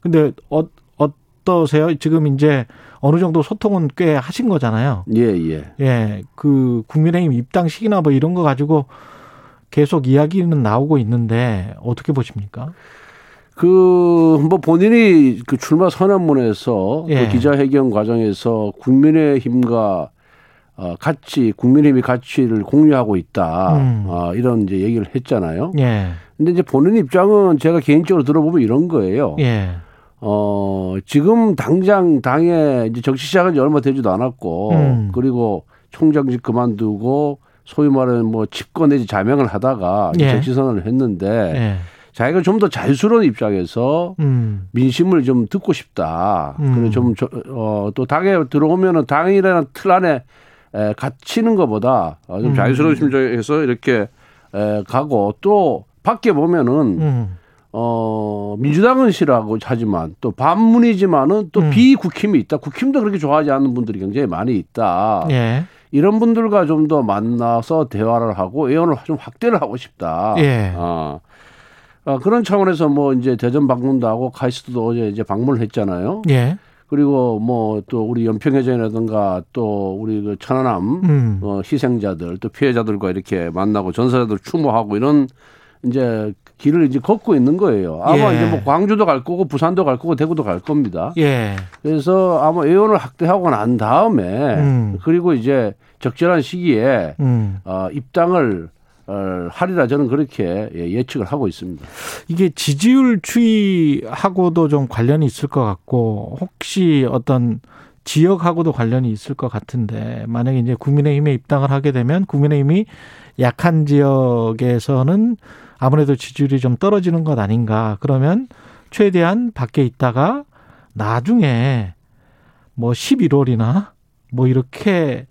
근데 어, 어떠세요? 지금 이제 어느 정도 소통은 꽤 하신 거잖아요. 예, 예, 예. 그 국민의힘 입당식이나 뭐 이런 거 가지고 계속 이야기는 나오고 있는데 어떻게 보십니까? 그, 뭐, 본인이 그 출마 선언문에서, 예. 그 기자회견 과정에서 국민의힘과 어, 가치, 국민의힘이 가치를 공유하고 있다. 음. 어, 이런 이제 얘기를 했잖아요. 예. 근데 이제 보는 입장은 제가 개인적으로 들어보면 이런 거예요. 예. 어, 지금 당장 당에 이제 정치 시작한 지 얼마 되지도 않았고, 음. 그리고 총장직 그만두고, 소위 말하는 뭐 집권 내지 자명을 하다가 예. 정치 선언을 했는데, 예. 자기가 좀 더 자유스러운 입장에서 음. 민심을 좀 듣고 싶다. 음. 그리고 좀, 어, 또 당에 들어오면은 당이라는 틀 안에 에, 갇히는 것보다 좀 자유스러운 심정에서 음. 이렇게 에, 가고 또 밖에 보면은 음. 어, 민주당은 싫어하고 하지만 또 반문이지만은 또 음. 비국힘이 있다. 국힘도 그렇게 좋아하지 않는 분들이 굉장히 많이 있다. 예. 이런 분들과 좀 더 만나서 대화를 하고 예언을 좀 확대를 하고 싶다. 예. 어. 어, 그런 차원에서 뭐 이제 대전 방문도 하고 카이스트도 어제 이제 방문을 했잖아요. 예. 그리고 뭐 또 우리 연평해전이라든가 또 우리 그 천안함 음. 어, 희생자들 또 피해자들과 이렇게 만나고 전사자들 추모하고 이런 이제 길을 이제 걷고 있는 거예요. 아마 예. 이제 뭐 광주도 갈 거고 부산도 갈 거고 대구도 갈 겁니다. 예. 그래서 아마 예언을 확대하고 난 다음에 음. 그리고 이제 적절한 시기에 음. 어, 입당을 하리라 저는 그렇게 예측을 하고 있습니다. 이게 지지율 추이하고도 좀 관련이 있을 것 같고 혹시 어떤 지역하고도 관련이 있을 것 같은데 만약에 이제 국민의힘에 입당을 하게 되면 국민의힘이 약한 지역에서는 아무래도 지지율이 좀 떨어지는 것 아닌가. 그러면 최대한 밖에 있다가 나중에 뭐 십일월이나 뭐 이렇게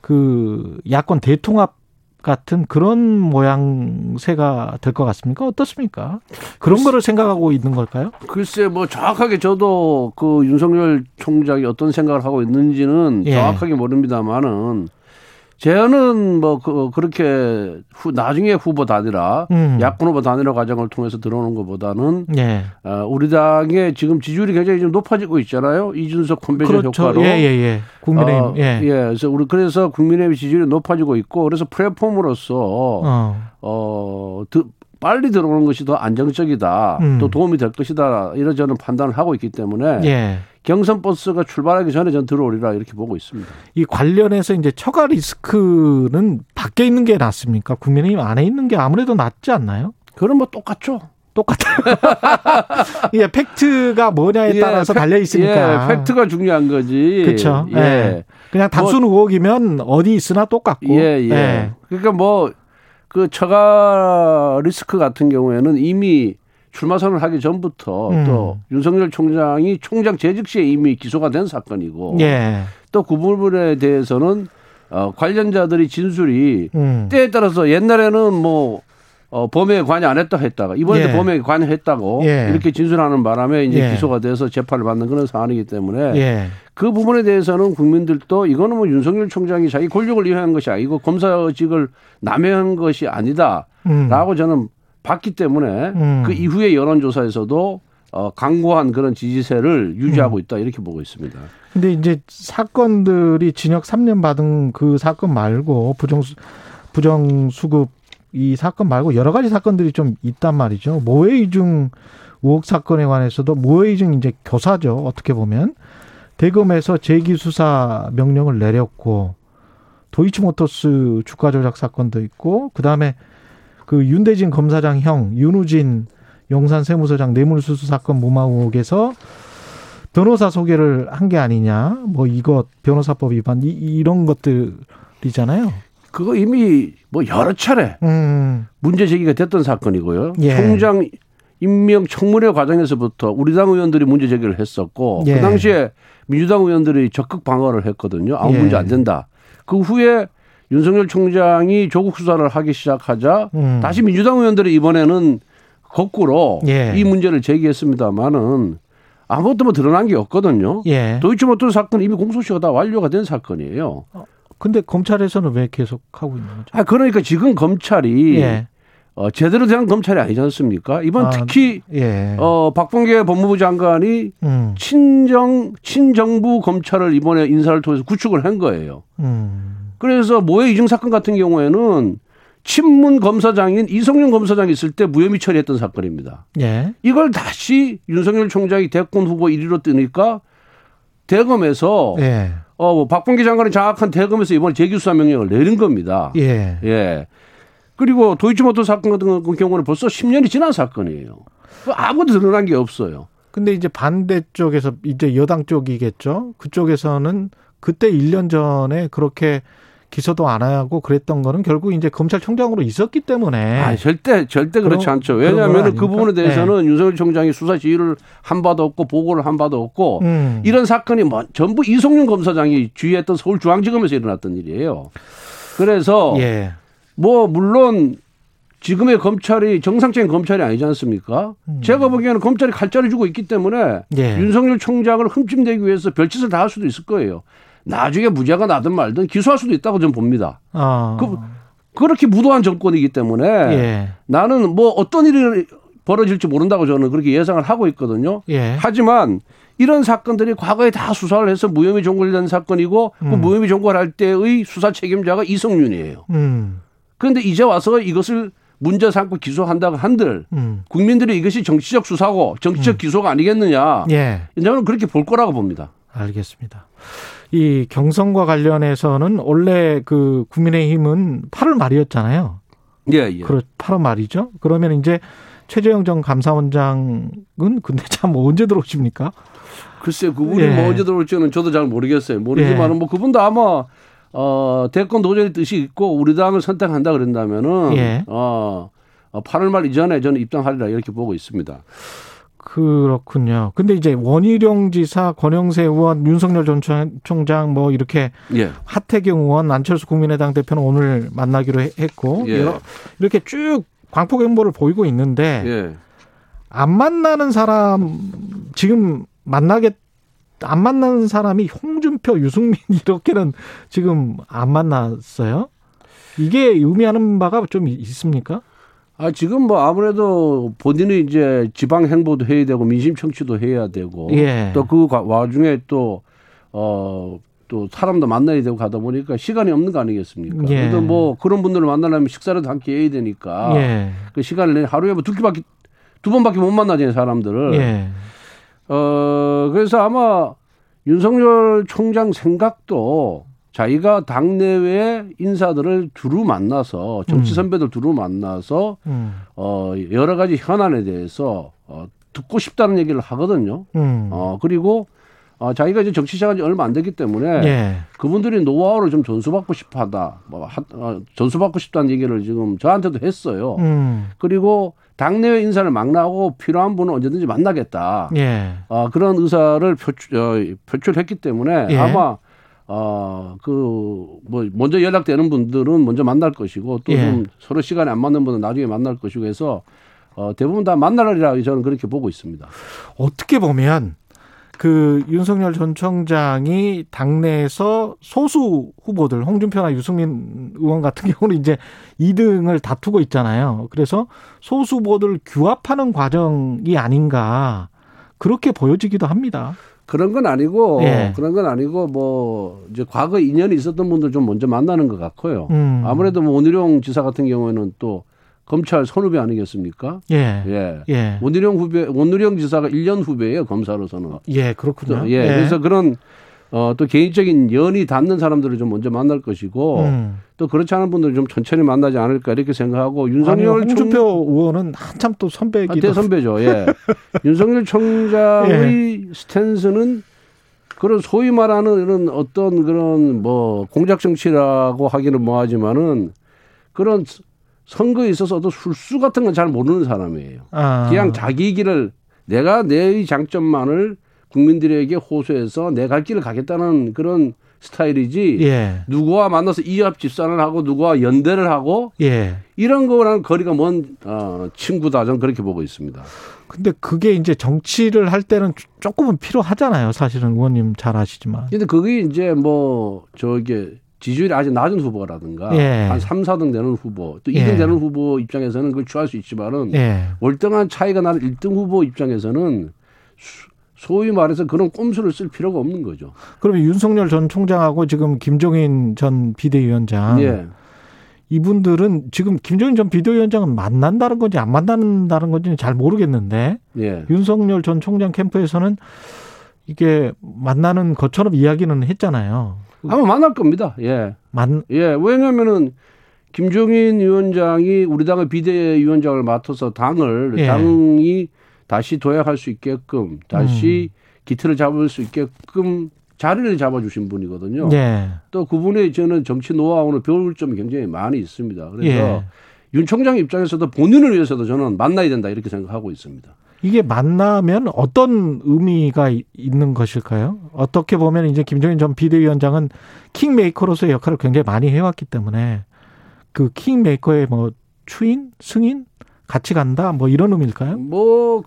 그 야권 대통합 같은 그런 모양새가 될 것 같습니까? 어떻습니까? 그런 글쎄, 거를 생각하고 있는 걸까요? 글쎄 뭐 정확하게 저도 그 윤석열 총장이 어떤 생각을 하고 있는지는 예. 정확하게 모릅니다만은 저는 뭐 그 그렇게 후, 나중에 후보 단일화, 음. 야권 후보 단일화 과정을 통해서 들어오는 것보다는 예. 어, 우리 당의 지금 지지율이 굉장히 좀 높아지고 있잖아요. 이준석 컨벤션 그렇죠. 효과로. 예예예. 예. 국민의힘. 어, 예. 예. 그래서 우리 그래서 국민의힘 지지율이 높아지고 있고 그래서 플랫폼으로서 어, 어 드, 빨리 들어오는 것이 더 안정적이다, 음. 또 도움이 될 것이다 이런 저는 판단을 하고 있기 때문에. 예. 경선 버스가 출발하기 전에 전 들어오리라 이렇게 보고 있습니다. 이 관련해서 이제 처가 리스크는 밖에 있는 게 낫습니까? 국민의힘 안에 있는 게 아무래도 낫지 않나요? 그럼 뭐 똑같죠. 똑같아요. 예, 팩트가 뭐냐에 따라서 예, 달려 있으니까. 예, 팩트가 중요한 거지. 그렇죠. 예. 예. 그냥 단순 뭐, 의혹이면 어디 있으나 똑같고. 예, 예. 예. 그러니까 뭐 그 처가 리스크 같은 경우에는 이미 출마 선언을 하기 전부터 음. 또 윤석열 총장이 총장 재직 시에 이미 기소가 된 사건이고 예. 또 그 부분에 대해서는 어, 관련자들이 진술이 음. 때에 따라서 옛날에는 뭐 어, 범행에 관여 안 했다 했다가 이번에도 예. 범행에 관여했다고 예. 이렇게 진술하는 바람에 이제 예. 기소가 돼서 재판을 받는 그런 사안이기 때문에 예. 그 부분에 대해서는 국민들도 이거는 뭐 윤석열 총장이 자기 권력을 이용한 것이 아니고 검사직을 남용한 것이 아니다라고 음. 저는 봤기 때문에 음. 그 이후에 여론조사에서도 어, 강고한 그런 지지세를 유지하고 있다 이렇게 보고 있습니다. 근데 이제 사건들이 징역 삼 년 받은 그 사건 말고 부정수, 부정수급 이 사건 말고 여러 가지 사건들이 좀 있단 말이죠. 모해이중 의혹 사건에 관해서도 모해이중 이제 교사죠. 어떻게 보면 대검에서 재기수사 명령을 내렸고 도이치모터스 주가 조작 사건도 있고 그다음에 그 윤대진 검사장 형, 윤우진 용산 세무서장 뇌물수수 사건 무마 의혹에서 변호사 소개를 한 게 아니냐, 뭐 이것 변호사법 위반 이, 이런 것들이잖아요. 그거 이미 뭐 여러 차례 음. 문제 제기가 됐던 사건이고요. 예. 총장 임명 청문회 과정에서부터 우리 당 의원들이 문제 제기를 했었고 예. 그 당시에 민주당 의원들이 적극 방어를 했거든요. 아무 예. 문제 안 된다. 그 후에 윤석열 총장이 조국 수사를 하기 시작하자 음. 다시 민주당 의원들이 이번에는 거꾸로 예. 이 문제를 제기했습니다마는 아무것도 뭐 드러난 게 없거든요. 예. 도이치모터 사건 이미 공소시효가 다 완료가 된 사건이에요. 그런데 어, 검찰에서는 왜 계속 하고 있는 거죠? 아, 그러니까 지금 검찰이 예. 어, 제대로 된 검찰이 아니지 않습니까? 이번 아, 특히 예. 어, 박범계 법무부 장관이 음. 친정, 친정부 검찰을 이번에 인사를 통해서 구축을 한 거예요. 음. 그래서 모해 이중 사건 같은 경우에는 친문 검사장인 이성윤 검사장이 있을 때 무혐의 처리했던 사건입니다. 예. 이걸 다시 윤석열 총장이 대권 후보 일 위로 뜨니까 대검에서 예. 어, 뭐 박봉계 장관이 장악한 대검에서 이번에 재수사 명령을 내린 겁니다. 예. 예. 그리고 도이치모터 사건 같은 경우는 벌써 십 년이 지난 사건이에요. 아무도 드러난 게 없어요. 근데 이제 반대쪽에서 이제 여당 쪽이겠죠. 그쪽에서는 그때 일 년 전에 그렇게 기소도 안 하고 그랬던 거는 결국 이제 검찰총장으로 있었기 때문에. 아, 절대, 절대 그렇지 그런, 않죠. 왜냐하면 그 부분에 대해서는 네. 윤석열 총장이 수사 지휘를 한 바도 없고 보고를 한 바도 없고 음. 이런 사건이 뭐, 전부 이성윤 검사장이 주의했던 서울중앙지검에서 일어났던 일이에요. 그래서 예. 뭐 물론 지금의 검찰이 정상적인 검찰이 아니지 않습니까? 음. 제가 보기에는 검찰이 칼자를 주고 있기 때문에 예. 윤석열 총장을 흠집내기 위해서 별짓을 다 할 수도 있을 거예요. 나중에 무죄가 나든 말든 기소할 수도 있다고 저는 봅니다. 어. 그, 그렇게 무도한 정권이기 때문에 예. 나는 뭐 어떤 일이 벌어질지 모른다고 저는 그렇게 예상을 하고 있거든요. 예. 하지만 이런 사건들이 과거에 다 수사를 해서 무혐의 종결이 된 사건이고 음. 그 무혐의 종결할 때의 수사 책임자가 이성윤이에요. 음. 그런데 이제 와서 이것을 문제 삼고 기소한다고 한들 음. 국민들이 이것이 정치적 수사고 정치적 음. 기소가 아니겠느냐. 예. 저는 그렇게 볼 거라고 봅니다. 알겠습니다. 이 경선과 관련해서는 원래 그 국민의힘은 팔월 말이었잖아요. 예, 예. 그렇, 팔월 말이죠. 그러면 이제 최재형 전 감사원장은 근데 참 언제 들어오십니까? 글쎄, 그분이 예. 뭐 언제 들어올지는 저도 잘 모르겠어요. 모르지만 예. 뭐 그분도 아마 어, 대권 도전의 뜻이 있고 우리 당을 선택한다 그런다면은 예. 어, 팔월 말 이전에 저는 입당하리라 이렇게 보고 있습니다. 그렇군요. 근데 이제 원희룡 지사, 권영세 의원, 윤석열 전 총장 뭐 이렇게 예. 하태경 의원, 안철수 국민의당 대표는 오늘 만나기로 했고 예. 이렇게 쭉 광폭 행보를 보이고 있는데 예. 안 만나는 사람 지금 만나게 안 만나는 사람이 홍준표, 유승민 이렇게는 지금 안 만났어요. 이게 의미하는 바가 좀 있습니까? 아, 지금 뭐 아무래도 본인이 이제 지방 행보도 해야 되고 민심 청취도 해야 되고 예. 또 그 와중에 또, 어, 또 사람도 만나야 되고 가다 보니까 시간이 없는 거 아니겠습니까? 예. 그래도 뭐 그런 분들을 만나려면 식사라도 함께 해야 되니까 예. 그 시간을 하루에 뭐 두 끼밖에 두 번밖에 못 만나지 사람들을. 예. 어, 그래서 아마 윤석열 총장 생각도 자기가 당내외 인사들을 두루 만나서 정치 선배들 두루 만나서 음. 어, 여러 가지 현안에 대해서 어, 듣고 싶다는 얘기를 하거든요. 음. 어, 그리고 어, 자기가 이제 정치 시작한 지 얼마 안 됐기 때문에 예. 그분들이 노하우를 좀 전수받고 싶하다, 뭐, 하, 어, 전수받고 싶다는 얘기를 지금 저한테도 했어요. 음. 그리고 당내외 인사를 막나고 필요한 분은 언제든지 만나겠다. 예. 어, 그런 의사를 표출, 어, 표출했기 때문에 예. 아마. 어, 그, 뭐, 먼저 연락되는 분들은 먼저 만날 것이고, 또 좀 예. 서로 시간이 안 맞는 분은 나중에 만날 것이고 해서, 어, 대부분 다 만나리라 저는 그렇게 보고 있습니다. 어떻게 보면, 그, 윤석열 전 총장이 당내에서 소수 후보들, 홍준표나 유승민 의원 같은 경우는 이제 이 등을 다투고 있잖아요. 그래서 소수 후보들 규합하는 과정이 아닌가, 그렇게 보여지기도 합니다. 그런 건 아니고, 예. 그런 건 아니고, 뭐, 이제 과거 인연이 있었던 분들 좀 먼저 만나는 것 같고요. 음. 아무래도 뭐, 원희룡 지사 같은 경우에는 또, 검찰 선후배 아니겠습니까? 예. 예. 예. 원희룡 후배, 원희룡 지사가 일 년 후배예요, 검사로서는. 예, 그렇군요. 예. 예. 그래서 그런, 어, 또 개인적인 연이 닿는 사람들을 좀 먼저 만날 것이고, 음. 또 그렇지 않은 분들을 좀 천천히 만나지 않을까 이렇게 생각하고, 윤석열 홍준표 총... 의원은 한참 또 선배이기도. 아, 대선배죠. 예. 윤석열 총장의 예. 스탠스는 그런 소위 말하는 이런 어떤 그런 뭐 공작 정치라고 하기는 뭐하지만은 그런 선거에 있어서도 술수 같은 건 잘 모르는 사람이에요. 아. 그냥 자기 길을 내가 내의 장점만을 국민들에게 호소해서 내 갈 길을 가겠다는 그런 스타일이지 예. 누구와 만나서 이합 집산을 하고 누구와 연대를 하고 예. 이런 거랑 거리가 먼 어, 친구다 저는 그렇게 보고 있습니다. 근데 그게 이제 정치를 할 때는 조금은 필요하잖아요. 사실은 의원님 잘 아시지만. 근데 그게 이제 뭐 저기 지지율이 아주 낮은 후보라든가 예. 한 삼, 사등 되는 후보 또 이등 예. 되는 후보 입장에서는 그걸 취할 수 있지만은 예. 월등한 차이가 나는 일등 후보 입장에서는 수, 소위 말해서 그런 꼼수를 쓸 필요가 없는 거죠. 그러면 윤석열 전 총장하고 지금 김종인 전 비대위원장 예. 이분들은 지금 김종인 전 비대위원장은 만난다는 건지 안 만난다는 건지는 잘 모르겠는데 예. 윤석열 전 총장 캠프에서는 이게 만나는 것처럼 이야기는 했잖아요. 아마 만날 겁니다. 예. 만. 예. 왜냐면은 김종인 위원장이 우리 당의 비대위원장을 맡아서 당을, 예. 당이 다시 도약할 수 있게끔, 다시 음. 기틀을 잡을 수 있게끔 자리를 잡아주신 분이거든요. 예. 또 그분의 저는 정치 노하우는 배울 점이 굉장히 많이 있습니다. 그래서 예. 윤 총장 입장에서도 본인을 위해서도 저는 만나야 된다 이렇게 생각하고 있습니다. 이게 만나면 어떤 의미가 있는 것일까요? 어떻게 보면 이제 김종인 전 비대위원장은 킹메이커로서의 역할을 굉장히 많이 해왔기 때문에 그 킹메이커의 뭐 추인, 승인, 같이 간다 뭐 이런 의미일까요? 뭐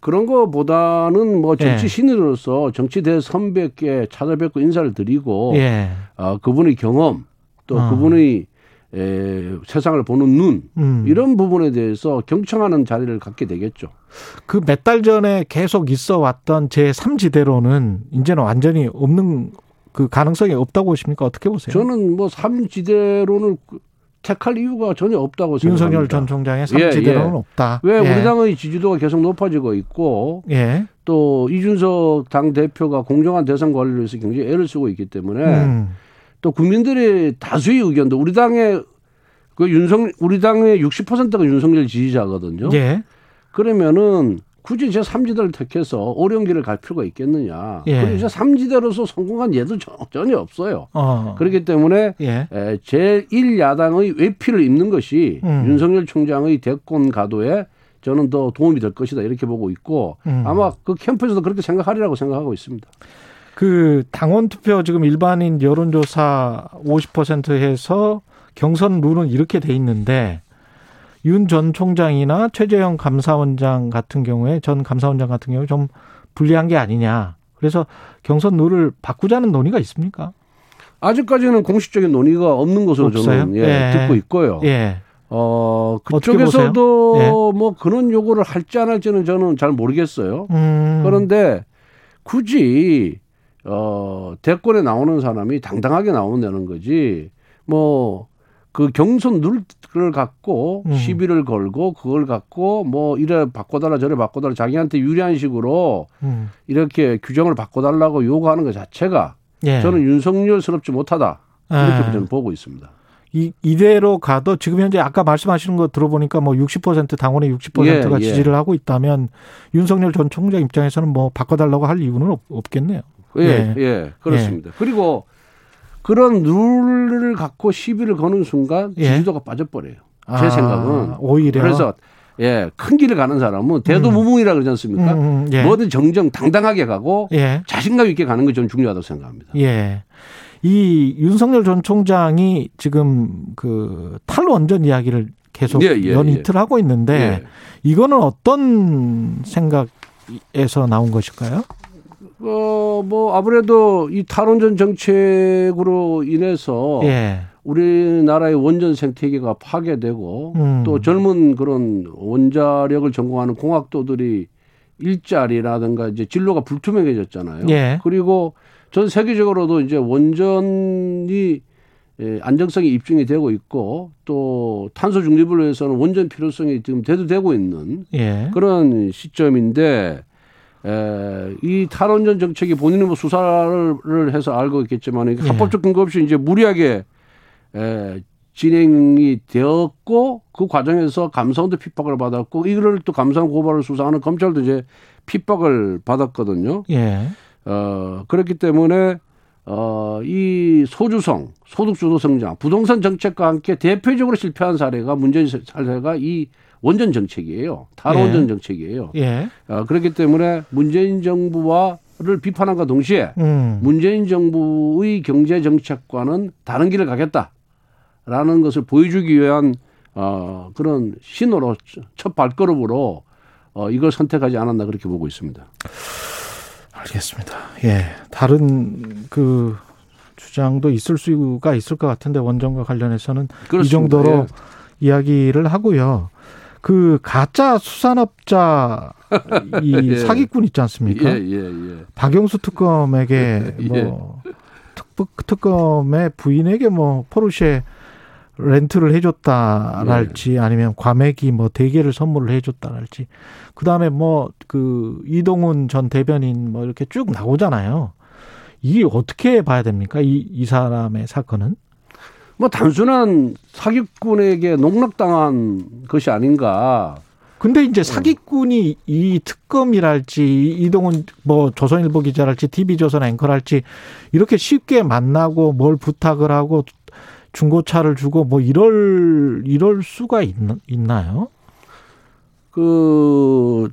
그런 거보다는 뭐 정치 신인으로서 예. 정치 대선배께 찾아뵙고 인사를 드리고 예. 어, 그분의 경험 또 어. 그분의 에, 세상을 보는 눈 음. 이런 부분에 대해서 경청하는 자리를 갖게 되겠죠. 그 몇 달 전에 계속 있어 왔던 제삼 지대로는 이제는 완전히 없는 그 가능성이 없다고 보십니까? 어떻게 보세요? 저는 뭐 삼 지대로는 택할 이유가 전혀 없다고 생각합니다. 윤석열 전 총장의 삼 지대로는 예, 예. 없다. 왜 예. 우리 당의 지지도가 계속 높아지고 있고 예. 또 이준석 당대표가 공정한 대선 관리를 위해서 굉장히 애를 쓰고 있기 때문에 음. 또 국민들의 다수의 의견도 우리 당의 그 윤석 우리 당의 육십 퍼센트가 윤석열 지지자거든요. 예. 그러면은 굳이 제 삼 지대를 택해서 어려운 길을 갈 필요가 있겠느냐. 예. 그리고 제 삼 지대로서 성공한 예도 전혀 없어요. 어. 그렇기 때문에 예. 제일 야당의 외피를 입는 것이 음. 윤석열 총장의 대권 가도에 저는 더 도움이 될 것이다 이렇게 보고 있고 음. 아마 그 캠프에서도 그렇게 생각하리라고 생각하고 있습니다. 그 당원 투표 지금 일반인 여론조사 오십 퍼센트 해서 경선 룰은 이렇게 돼 있는데 윤 전 총장이나 최재형 감사원장 같은 경우에 전 감사원장 같은 경우에 좀 불리한 게 아니냐. 그래서 경선 룰을 바꾸자는 논의가 있습니까? 아직까지는 공식적인 논의가 없는 것으로 없어요? 저는 예, 예. 듣고 있고요. 예. 어, 그쪽에서도 예. 뭐 그런 요구를 할지 안 할지는 저는 잘 모르겠어요. 음. 그런데 굳이 어, 대권에 나오는 사람이 당당하게 나오는 거지, 뭐, 그 경선 룰을 갖고 음. 시비를 걸고 그걸 갖고 뭐 이래 바꿔달라 저래 바꿔달라 자기한테 유리한 식으로 음. 이렇게 규정을 바꿔달라고 요구하는 것 자체가 예. 저는 윤석열스럽지 못하다. 이렇게 예. 저는 보고 있습니다. 이, 이대로 가도 지금 현재 아까 말씀하시는 거 들어보니까 뭐 육십 퍼센트 당원의 육십 퍼센트가 예, 예. 지지를 하고 있다면 윤석열 전 총장 입장에서는 뭐 바꿔달라고 할 이유는 없, 없겠네요. 예, 예, 예, 그렇습니다. 예. 그리고 그런 룰을 갖고 시비를 거는 순간 지지도가 예. 빠져버려요. 제 아, 생각은. 오히려. 그래서 예, 큰 길을 가는 사람은 대도무문이라 그러지 않습니까? 음, 예. 뭐든 정정 당당하게 가고 예. 자신감 있게 가는 게 저는 중요하다고 생각합니다. 예. 이 윤석열 전 총장이 지금 그 탈원전 이야기를 계속 예, 예, 연 이틀 예. 하고 있는데 예. 이거는 어떤 생각에서 나온 것일까요? 어, 뭐, 아무래도 이 탈원전 정책으로 인해서 예. 우리나라의 원전 생태계가 파괴되고 음. 또 젊은 그런 원자력을 전공하는 공학도들이 일자리라든가 이제 진로가 불투명해졌잖아요. 예. 그리고 전 세계적으로도 이제 원전이 안정성이 입증이 되고 있고 또 탄소 중립을 위해서는 원전 필요성이 지금 대두되고 있는 예. 그런 시점인데 에, 이 탈원전 정책이 본인은 뭐 수사를 해서 알고 있겠지만 이게 합법적 근거 없이 이제 무리하게 에, 진행이 되었고 그 과정에서 감사원도 핍박을 받았고 이거를 또 감사원 고발을 수사하는 검찰도 이제 핍박을 받았거든요. 예. 어, 그렇기 때문에 어, 이 소주성, 소득주도 성장, 부동산 정책과 함께 대표적으로 실패한 사례가 문재인 사례가 이 원전 정책이에요. 탈원전 예. 정책이에요. 예. 어, 그렇기 때문에 문재인 정부와를 비판함과 동시에 음. 문재인 정부의 경제 정책과는 다른 길을 가겠다라는 것을 보여주기 위한 어, 그런 신호로 첫 발걸음으로 어, 이걸 선택하지 않았나 그렇게 보고 있습니다. 알겠습니다. 예, 다른 그 주장도 있을 수가 있을 것 같은데 원전과 관련해서는 그렇습니다. 이 정도로 예. 이야기를 하고요. 그 가짜 수산업자 이 예. 사기꾼 있지 않습니까? 예, 예, 예. 박영수 특검에게 예. 뭐 특 특검의 부인에게 뭐 포르쉐 렌트를 해줬다랄지, 네. 아니면 과메기 뭐 대게를 선물을 해줬다랄지, 그 다음에 뭐 그 이동훈 전 대변인 뭐 이렇게 쭉 나오잖아요. 이게 어떻게 봐야 됩니까? 이, 이 사람의 사건은? 뭐 단순한 사기꾼에게 농락당한 것이 아닌가. 근데 이제 사기꾼이 이 특검이랄지, 이동훈 뭐 조선일보 기자랄지, 티비조선 앵커랄지, 이렇게 쉽게 만나고 뭘 부탁을 하고 중고차를 주고 뭐 이럴, 이럴 수가 있, 있나요? 그,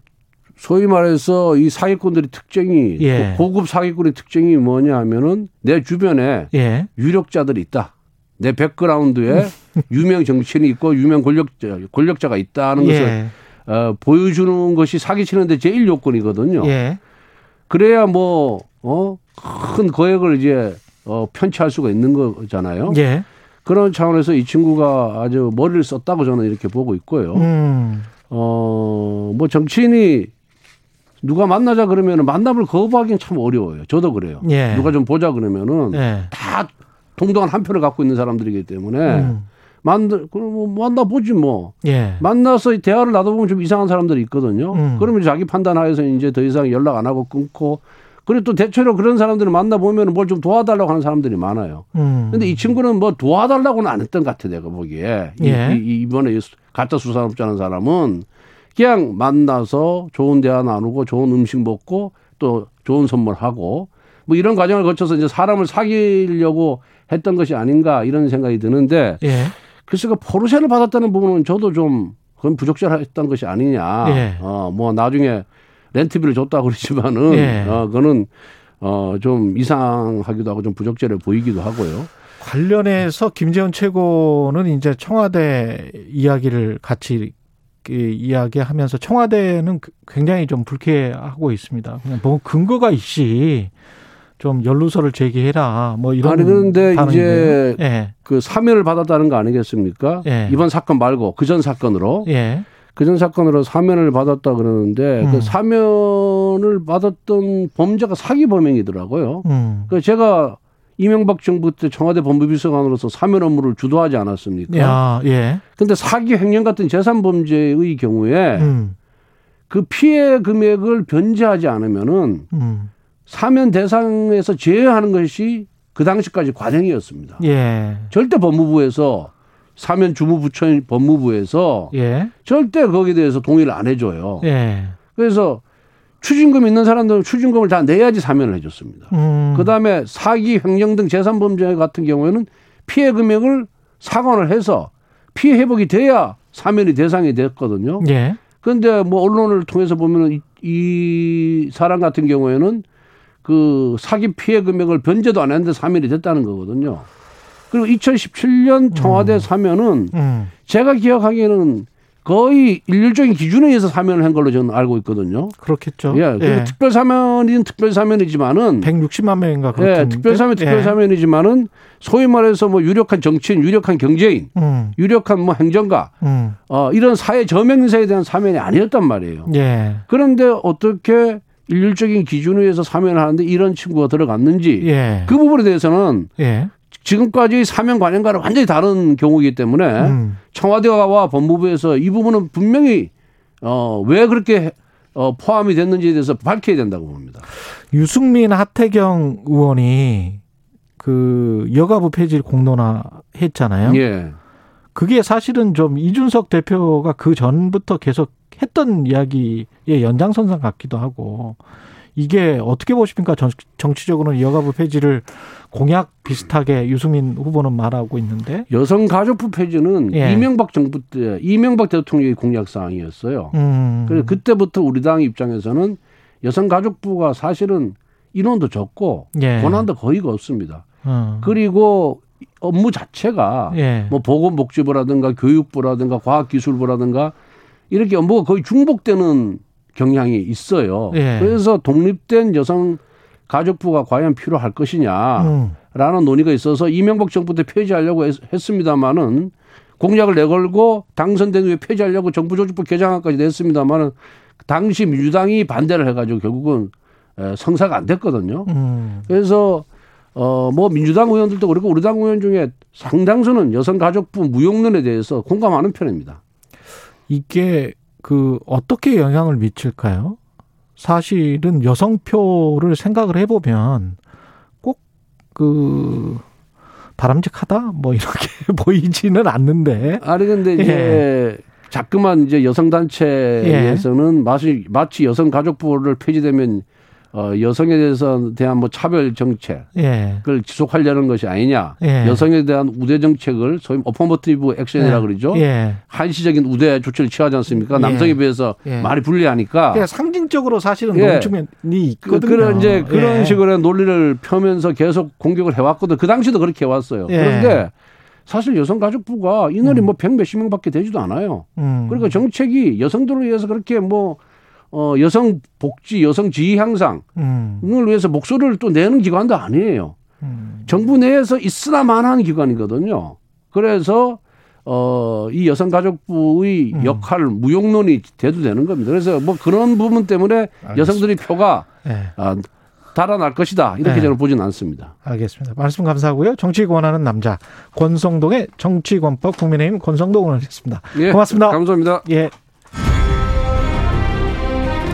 소위 말해서 이 사기꾼들의 특징이, 예. 고급 사기꾼의 특징이 뭐냐 하면은 내 주변에, 예. 유력자들이 있다. 내 백그라운드에 유명 정치인이 있고 유명 권력자, 권력자가 있다는, 예. 것을 어, 보여주는 것이 사기치는데 제일 요건이거든요. 예. 그래야 뭐, 어, 큰 거액을 이제, 어, 편취할 수가 있는 거잖아요. 예. 그런 차원에서 이 친구가 아주 머리를 썼다고 저는 이렇게 보고 있고요. 음. 어, 뭐 정치인이 누가 만나자 그러면 만남을 거부하기는 참 어려워요. 저도 그래요. 예. 누가 좀 보자 그러면은, 예. 다 동등한 한 표를 갖고 있는 사람들이기 때문에, 음. 만나, 그럼 뭐 만나보지 뭐. 예. 만나서 대화를 나눠보면 좀 이상한 사람들이 있거든요. 음. 그러면 자기 판단하에서 이제 더 이상 연락 안 하고 끊고, 그리고 또 대체로 그런 사람들을 만나보면 뭘 좀 도와달라고 하는 사람들이 많아요. 음. 근데 이 친구는 뭐 도와달라고는 안 했던 것 같아, 내가 보기에. 예. 이, 이, 이번에 가짜 수산업자는 사람은 그냥 만나서 좋은 대화 나누고 좋은 음식 먹고 또 좋은 선물하고 뭐 이런 과정을 거쳐서 이제 사람을 사귀려고 했던 것이 아닌가 이런 생각이 드는데, 예. 글쎄가 포르쉐를 받았다는 부분은 저도 좀 그건 부적절했던 것이 아니냐. 예. 어, 뭐 나중에 렌트비를 줬다고 그러지만은, 예. 어, 그거는 어, 좀 이상하기도 하고 좀 부적절해 보이기도 하고요. 관련해서 김재원 최고는 이제 청와대 이야기를 같이 이야기하면서 청와대는 굉장히 좀 불쾌하고 있습니다. 그냥 뭐 근거가 있이 좀 연루서를 제기해라 뭐 이런. 아니 그런데 이제, 예. 그 사면을 받았다는 거 아니겠습니까? 예. 이번 사건 말고 그전 사건으로, 예. 그전 사건으로 사면을 받았다 그러는데, 음. 그 사면을 받았던 범죄가 사기 범행이더라고요. 음. 그 제가 이명박 정부 때 청와대 법무비서관으로서 사면 업무를 주도하지 않았습니까? 야, 예. 그런데 사기 횡령 같은 재산 범죄의 경우에, 음. 그 피해 금액을 변제하지 않으면은, 음. 사면 대상에서 제외하는 것이 그 당시까지 관행이었습니다. 예. 절대 법무부에서 사면 주무부처인 법무부에서, 예. 절대 거기에 대해서 동의를 안 해줘요. 예. 그래서 추징금 있는 사람들은 추징금을 다 내야지 사면을 해줬습니다. 음. 그다음에 사기, 횡령 등 재산 범죄 같은 경우에는 피해 금액을 상환을 해서 피해 회복이 돼야 사면이 대상이 됐거든요. 예. 그런데 뭐 언론을 통해서 보면 이, 이 사람 같은 경우에는 그 사기 피해 금액을 변제도 안 했는데 사면이 됐다는 거거든요. 그리고 이천십칠 년 청와대, 음. 사면은, 음. 제가 기억하기에는 거의 일률적인 기준에 의해서 사면을 한 걸로 저는 알고 있거든요. 그렇겠죠. 예, 예. 특별 사면인 특별 사면이지만은 백육십만 명인가 그렇겠는데. 예, 특별 사면 특별 사면이지만은 소위 말해서 뭐 유력한 정치인, 유력한 경제인, 음. 유력한 뭐 행정가, 음. 어, 이런 사회 저명 인사에 대한 사면이 아니었단 말이에요. 예. 그런데 어떻게 일률적인 기준에 의해서 사면을 하는데 이런 친구가 들어갔는지, 예. 그 부분에 대해서는, 예. 지금까지 사면 관행과는 완전히 다른 경우이기 때문에, 음. 청와대와 법무부에서 이 부분은 분명히 어, 왜 그렇게 어, 포함이 됐는지에 대해서 밝혀야 된다고 봅니다. 유승민, 하태경 의원이 그 여가부 폐지를 공론화했잖아요. 예. 그게 사실은 좀 이준석 대표가 그 전부터 계속 했던 이야기의 연장선상 같기도 하고, 이게 어떻게 보십니까? 정치적으로는 여가부 폐지를 공약 비슷하게 유승민 후보는 말하고 있는데. 여성가족부 폐지는, 예. 이명박 정부 때 이명박 대통령의 공약사항이었어요. 음. 그래서 그때부터 우리 당 입장에서는 여성가족부가 사실은 인원도 적고, 예. 권한도 거의 없습니다. 음. 그리고 업무 자체가, 예. 뭐 보건복지부라든가 교육부라든가 과학기술부라든가 이렇게 업무가 거의 중복되는 경향이 있어요. 예. 그래서 독립된 여성가족부가 과연 필요할 것이냐라는, 음. 논의가 있어서 이명박 정부 때 폐지하려고 했습니다마는, 공약을 내걸고 당선된 후에 폐지하려고 정부조직부 개정안까지 냈습니다마는 당시 민주당이 반대를 해가지고 결국은 성사가 안 됐거든요. 음. 그래서 어, 뭐 민주당 의원들도 그렇고 우리 당 의원 중에 상당수는 여성가족부 무용론에 대해서 공감하는 편입니다. 이게 그 어떻게 영향을 미칠까요? 사실은 여성표를 생각을 해보면 꼭 그 바람직하다 뭐 이렇게 보이지는 않는데. 아니 근데 이제 예. 자꾸만 이제 여성단체에서는 예. 마치, 마치 여성가족부를 폐지되면 어, 여성에 대해서 대한 뭐 차별 정책을 예. 지속하려는 것이 아니냐. 예. 여성에 대한 우대 정책을 소위 어퍼머티브 액션이라 예. 그러죠. 예. 한시적인 우대 조치를 취하지 않습니까? 남성에 예. 비해서 예. 많이 불리하니까. 그러니까 상징적으로 사실은 예. 농축면이 있거든요. 그런 이제 그런 예. 식으로 논리를 펴면서 계속 공격을 해왔거든. 그 당시도 그렇게 해왔어요. 예. 그런데 사실 여성가족부가 인원이 음. 뭐 백 몇십 명밖에 되지도 않아요. 음. 그러니까 정책이 여성들을 위해서 그렇게 뭐 어, 여성 복지, 여성 지위 향상, 음. 이걸 위해서 목소리를 또 내는 기관도 아니에요. 음. 정부 내에서 있으나만 하는 기관이거든요. 그래서, 어, 이 여성가족부의 음. 역할, 무용론이 대두되는 겁니다. 그래서 뭐 그런 부분 때문에 알겠습니다. 여성들의 표가 네. 아, 달아날 것이다. 이렇게 네. 저는 보진 않습니다. 알겠습니다. 말씀 감사하고요. 정치 권하는 남자, 권성동의 정치권법 국민의힘 권성동 의원이었습니다. 예, 고맙습니다. 감사합니다. 예.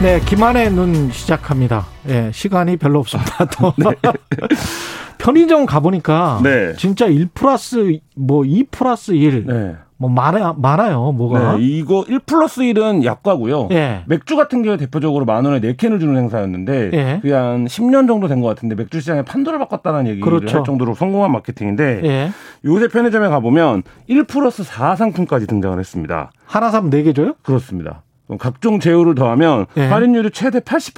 네, 김한의 눈 시작합니다. 예, 시간이 별로 없습니다. 또. 네. 편의점 가보니까 네. 진짜 일 플러스 뭐 이 플러스 일 네. 뭐 많아, 많아요. 뭐가. 네, 이거 일 플러스 일은 약과고요. 네. 맥주 같은 경우에 대표적으로 만 원에 네 캔을 주는 행사였는데 네. 그게 한 십 년 정도 된 것 같은데 맥주 시장의 판도를 바꿨다는 얘기를 그렇죠. 할 정도로 성공한 마케팅인데 네. 요새 편의점에 가보면 일 플러스 사 상품까지 등장을 했습니다. 하나 사면 네 개 줘요? 그렇습니다. 각종 제휴를 더하면 예. 할인율이 최대 팔십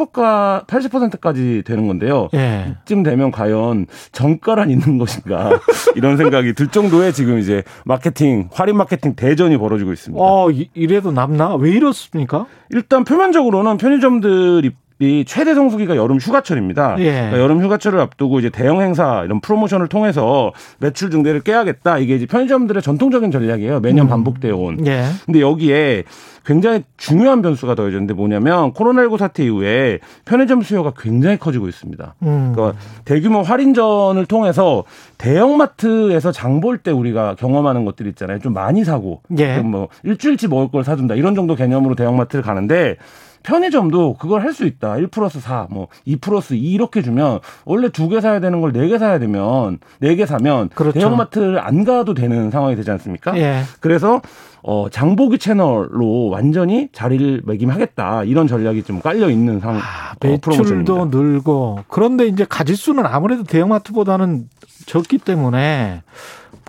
퍼센트까지 되는 건데요. 예. 이쯤 되면 과연 정가란 있는 것인가 이런 생각이 들 정도의 지금 이제 마케팅, 할인 마케팅 대전이 벌어지고 있습니다. 어, 이래도 남나? 왜 이렇습니까? 일단 표면적으로는 편의점들 입 이 최대 성수기가 여름 휴가철입니다. 예. 그러니까 여름 휴가철을 앞두고 이제 대형 행사 이런 프로모션을 통해서 매출 증대를 깨야겠다. 이게 이제 편의점들의 전통적인 전략이에요. 매년 음. 반복되어 온. 예. 근데 여기에 굉장히 중요한 변수가 더해졌는데 뭐냐면 코로나십구 사태 이후에 편의점 수요가 굉장히 커지고 있습니다. 음. 그러니까 대규모 할인전을 통해서 대형마트에서 장 볼 때 우리가 경험하는 것들 있잖아요. 좀 많이 사고 예. 뭐 일주일치 먹을 걸 사준다 이런 정도 개념으로 대형마트를 가는데. 편의점도 그걸 할 수 있다. 일 플러스 사, 뭐 이 플러스 이 이렇게 주면 원래 두 개 사야 되는 걸 네 개 사야 되면 네 개 사면 그렇죠. 대형마트를 안 가도 되는 상황이 되지 않습니까? 예. 그래서 어, 장보기 채널로 완전히 자리를 매김하겠다. 이런 전략이 좀 깔려 있는 상황. 아, 매출도 어, 늘고 그런데 이제 가짓수는 아무래도 대형마트보다는 적기 때문에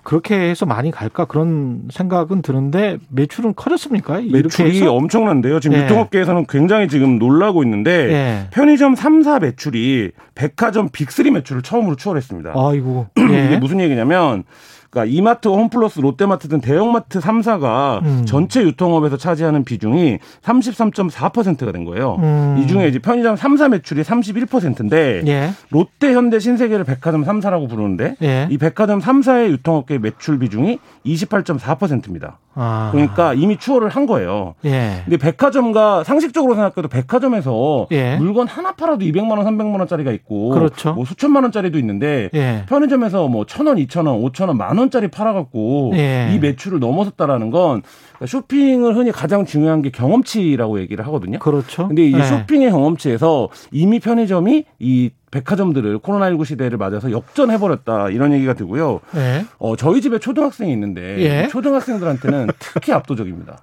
그렇게 해서 많이 갈까 그런 생각은 드는데 매출은 커졌습니까? 매출이 해서? 엄청난데요. 지금 예. 유통업계에서는 굉장히 지금 놀라고 있는데 예. 편의점 삼 사 매출이 백화점 빅쓰리 매출을 처음으로 추월했습니다. 아이고. 예. 이게 무슨 얘기냐면 그러니까 이마트, 홈플러스, 롯데마트 등 대형마트 삼 사가 음. 전체 유통업에서 차지하는 비중이 삼십삼 점 사 퍼센트가 된 거예요. 음. 이 중에 이제 편의점 삼 사 매출이 삼십일 퍼센트인데 예. 롯데, 현대, 신세계를 백화점 삼 사라고 부르는데 예. 이 백화점 삼 사의 유통업계 매출 비중이 이십팔 점 사 퍼센트입니다. 아. 그러니까 이미 추월을 한 거예요. 예. 근데 백화점과 상식적으로 생각해도 백화점에서 예. 물건 하나 팔아도 이백만 원, 삼백만 원 짜리가 있고 그렇죠. 뭐 수천만 원짜리도 있는데 예. 편의점에서 뭐 천 원, 이천 원, 오천 원, 만 원 짜리 팔아갖고 예. 이 매출을 넘어섰다라는 건 쇼핑을 흔히 가장 중요한 게 경험치라고 얘기를 하거든요. 그렇죠. 근데 이 예. 쇼핑의 경험치에서 이미 편의점이 이 백화점들을 코로나십구 시대를 맞아서 역전해버렸다 이런 얘기가 들고요. 예. 어, 저희 집에 초등학생이 있는데 예. 초등학생들한테는 특히 압도적입니다.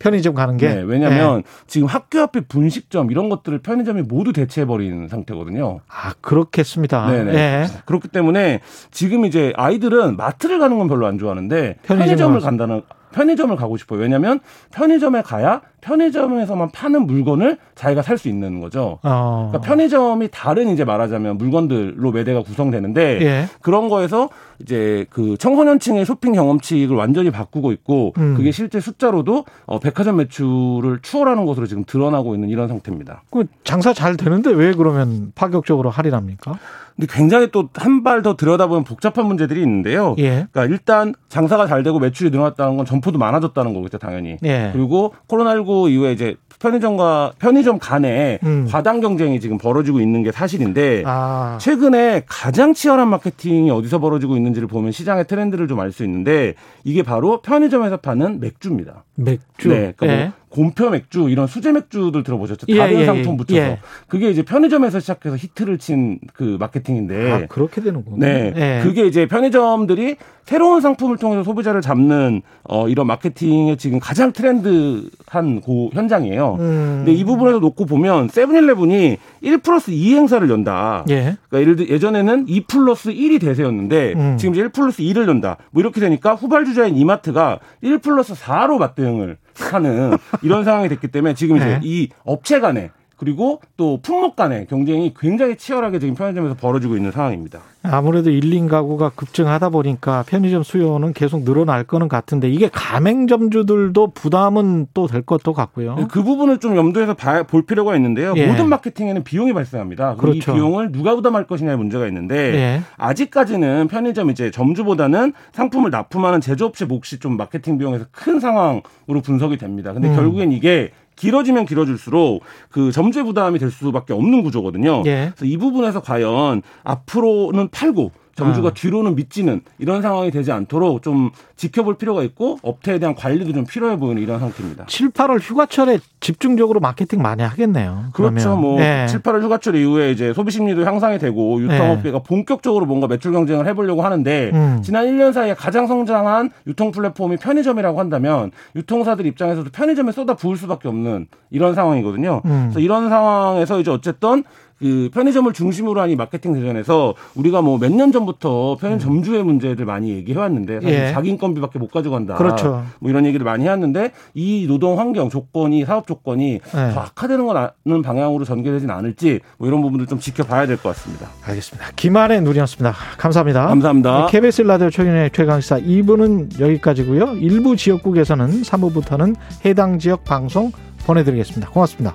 편의점 가는 게? 네, 왜냐하면 네. 지금 학교 앞에 분식점 이런 것들을 편의점이 모두 대체해버린 상태거든요. 아, 그렇겠습니다. 네네. 네. 그렇기 때문에 지금 이제 아이들은 마트를 가는 건 별로 안 좋아하는데 편의점 편의점을 간다는 편의점을 가고 싶어요. 왜냐하면 편의점에 가야 편의점에서만 파는 물건을 자기가 살 수 있는 거죠. 어. 그러니까 편의점이 다른 이제 말하자면 물건들로 매대가 구성되는데 예. 그런 거에서 이제 그 청소년층의 쇼핑 경험칙을 완전히 바꾸고 있고 음. 그게 실제 숫자로도 어 백화점 매출을 추월하는 것으로 지금 드러나고 있는 이런 상태입니다. 그 장사 잘 되는데 왜 그러면 파격적으로 할인합니까? 근데 굉장히 또 한 발 더 들여다보면 복잡한 문제들이 있는데요. 예. 그러니까 일단 장사가 잘 되고 매출이 늘어났다는 건 점포도 많아졌다는 거겠죠, 당연히. 예. 그리고 코로나십구 이후에 이제 편의점과 편의점 간에 음. 과당 경쟁이 지금 벌어지고 있는 게 사실인데 아. 최근에 가장 치열한 마케팅이 어디서 벌어지고 있는지를 보면 시장의 트렌드를 좀 알 수 있는데 이게 바로 편의점에서 파는 맥주입니다. 맥주. 네. 그러니까 예. 뭐 곰표 맥주 이런 수제 맥주들 들어보셨죠? 다른 예, 예, 상품 붙여서. 예. 그게 이제 편의점에서 시작해서 히트를 친 그 마케팅인데. 아, 그렇게 되는군요. 네. 예. 그게 이제 편의점들이 새로운 상품을 통해서 소비자를 잡는 어, 이런 마케팅의 지금 가장 트렌드한 그 현장이에요. 음. 근데 이 부분에서 놓고 보면 세븐일레븐이 일 플러스 이 행사를 연다. 예. 그러니까 예를 들어 예전에는 이 플러스 일이 대세였는데 음. 지금 이제 일 플러스 이를 연다. 뭐 이렇게 되니까 후발주자인 이마트가 일 플러스 사로 맞대응을 하는 이런 상황이 됐기 때문에 지금 이제 네. 이 업체 간에 그리고 또 품목 간의 경쟁이 굉장히 치열하게 지금 편의점에서 벌어지고 있는 상황입니다. 아무래도 일 인 가구가 급증하다 보니까 편의점 수요는 계속 늘어날 거는 같은데 이게 가맹점주들도 부담은 또 될 것도 같고요. 그 부분을 좀 염두해서 볼 필요가 있는데요. 예. 모든 마케팅에는 비용이 발생합니다. 그렇죠. 이 비용을 누가 부담할 것이냐의 문제가 있는데 예. 아직까지는 편의점 이제 점주보다는 상품을 납품하는 제조업체 몫이 좀 마케팅 비용에서 큰 상황으로 분석이 됩니다. 근데 음. 결국엔 이게 길어지면 길어질수록 그 점주의 부담이 될 수밖에 없는 구조거든요. 예. 그래서 이 부분에서 과연 앞으로는 팔고 점주가 아. 뒤로는 밑지는 이런 상황이 되지 않도록 좀 지켜볼 필요가 있고 업태에 대한 관리도 좀 필요해 보이는 이런 상태입니다. 칠, 팔월 휴가철에 집중적으로 마케팅 많이 하겠네요. 그러면. 그렇죠. 뭐 예. 칠, 팔월 휴가철 이후에 이제 소비 심리도 향상이 되고 유통업계가 예. 본격적으로 뭔가 매출 경쟁을 해보려고 하는데 음. 지난 일 년 사이에 가장 성장한 유통 플랫폼이 편의점이라고 한다면 유통사들 입장에서도 편의점에 쏟아 부을 수밖에 없는 이런 상황이거든요. 음. 그래서 이런 상황에서 이제 어쨌든 그 편의점을 중심으로 한 이 마케팅 대전에서 우리가 뭐 몇 년 전부터 편의점주의 문제를 많이 얘기해왔는데 사실 예. 자기 인건비밖에 못 가져간다. 그렇죠. 뭐 이런 얘기를 많이 하는데 이 노동 환경 조건이 사업 조건이 예. 더 악화되는 거라는 방향으로 전개되진 않을지 뭐 이런 부분들 좀 지켜봐야 될 것 같습니다. 알겠습니다. 김한의 누리였습니다. 감사합니다. 감사합니다. 케이비에스 라디오 최경영의 최강시사 이 부는 여기까지고요. 일부 지역국에서는 삼 부부터는 해당 지역 방송 보내드리겠습니다. 고맙습니다.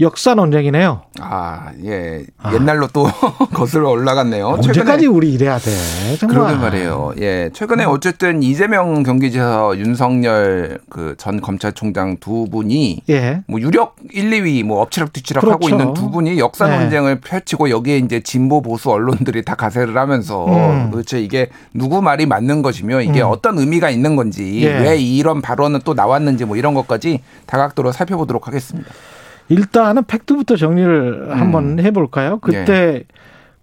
역사 논쟁이네요. 아, 예. 옛날로 아. 또 거슬러 올라갔네요. 언제까지 우리 이래야 돼? 정말. 그러게 말이에요. 예. 최근에 음. 어쨌든 이재명 경기지사, 윤석열 그 전 검찰총장 두 분이 예. 뭐 유력 일, 이위 뭐 엎치락뒤치락 그렇죠. 하고 있는 두 분이 역사 논쟁을 예. 펼치고 여기에 이제 진보 보수 언론들이 다 가세를 하면서 음. 도대체 이게 누구 말이 맞는 것이며 이게 음. 어떤 의미가 있는 건지 예. 왜 이런 발언은 또 나왔는지 뭐 이런 것까지 다각도로 살펴보도록 하겠습니다. 일단은 팩트부터 정리를 한번 음. 해볼까요? 그때 예.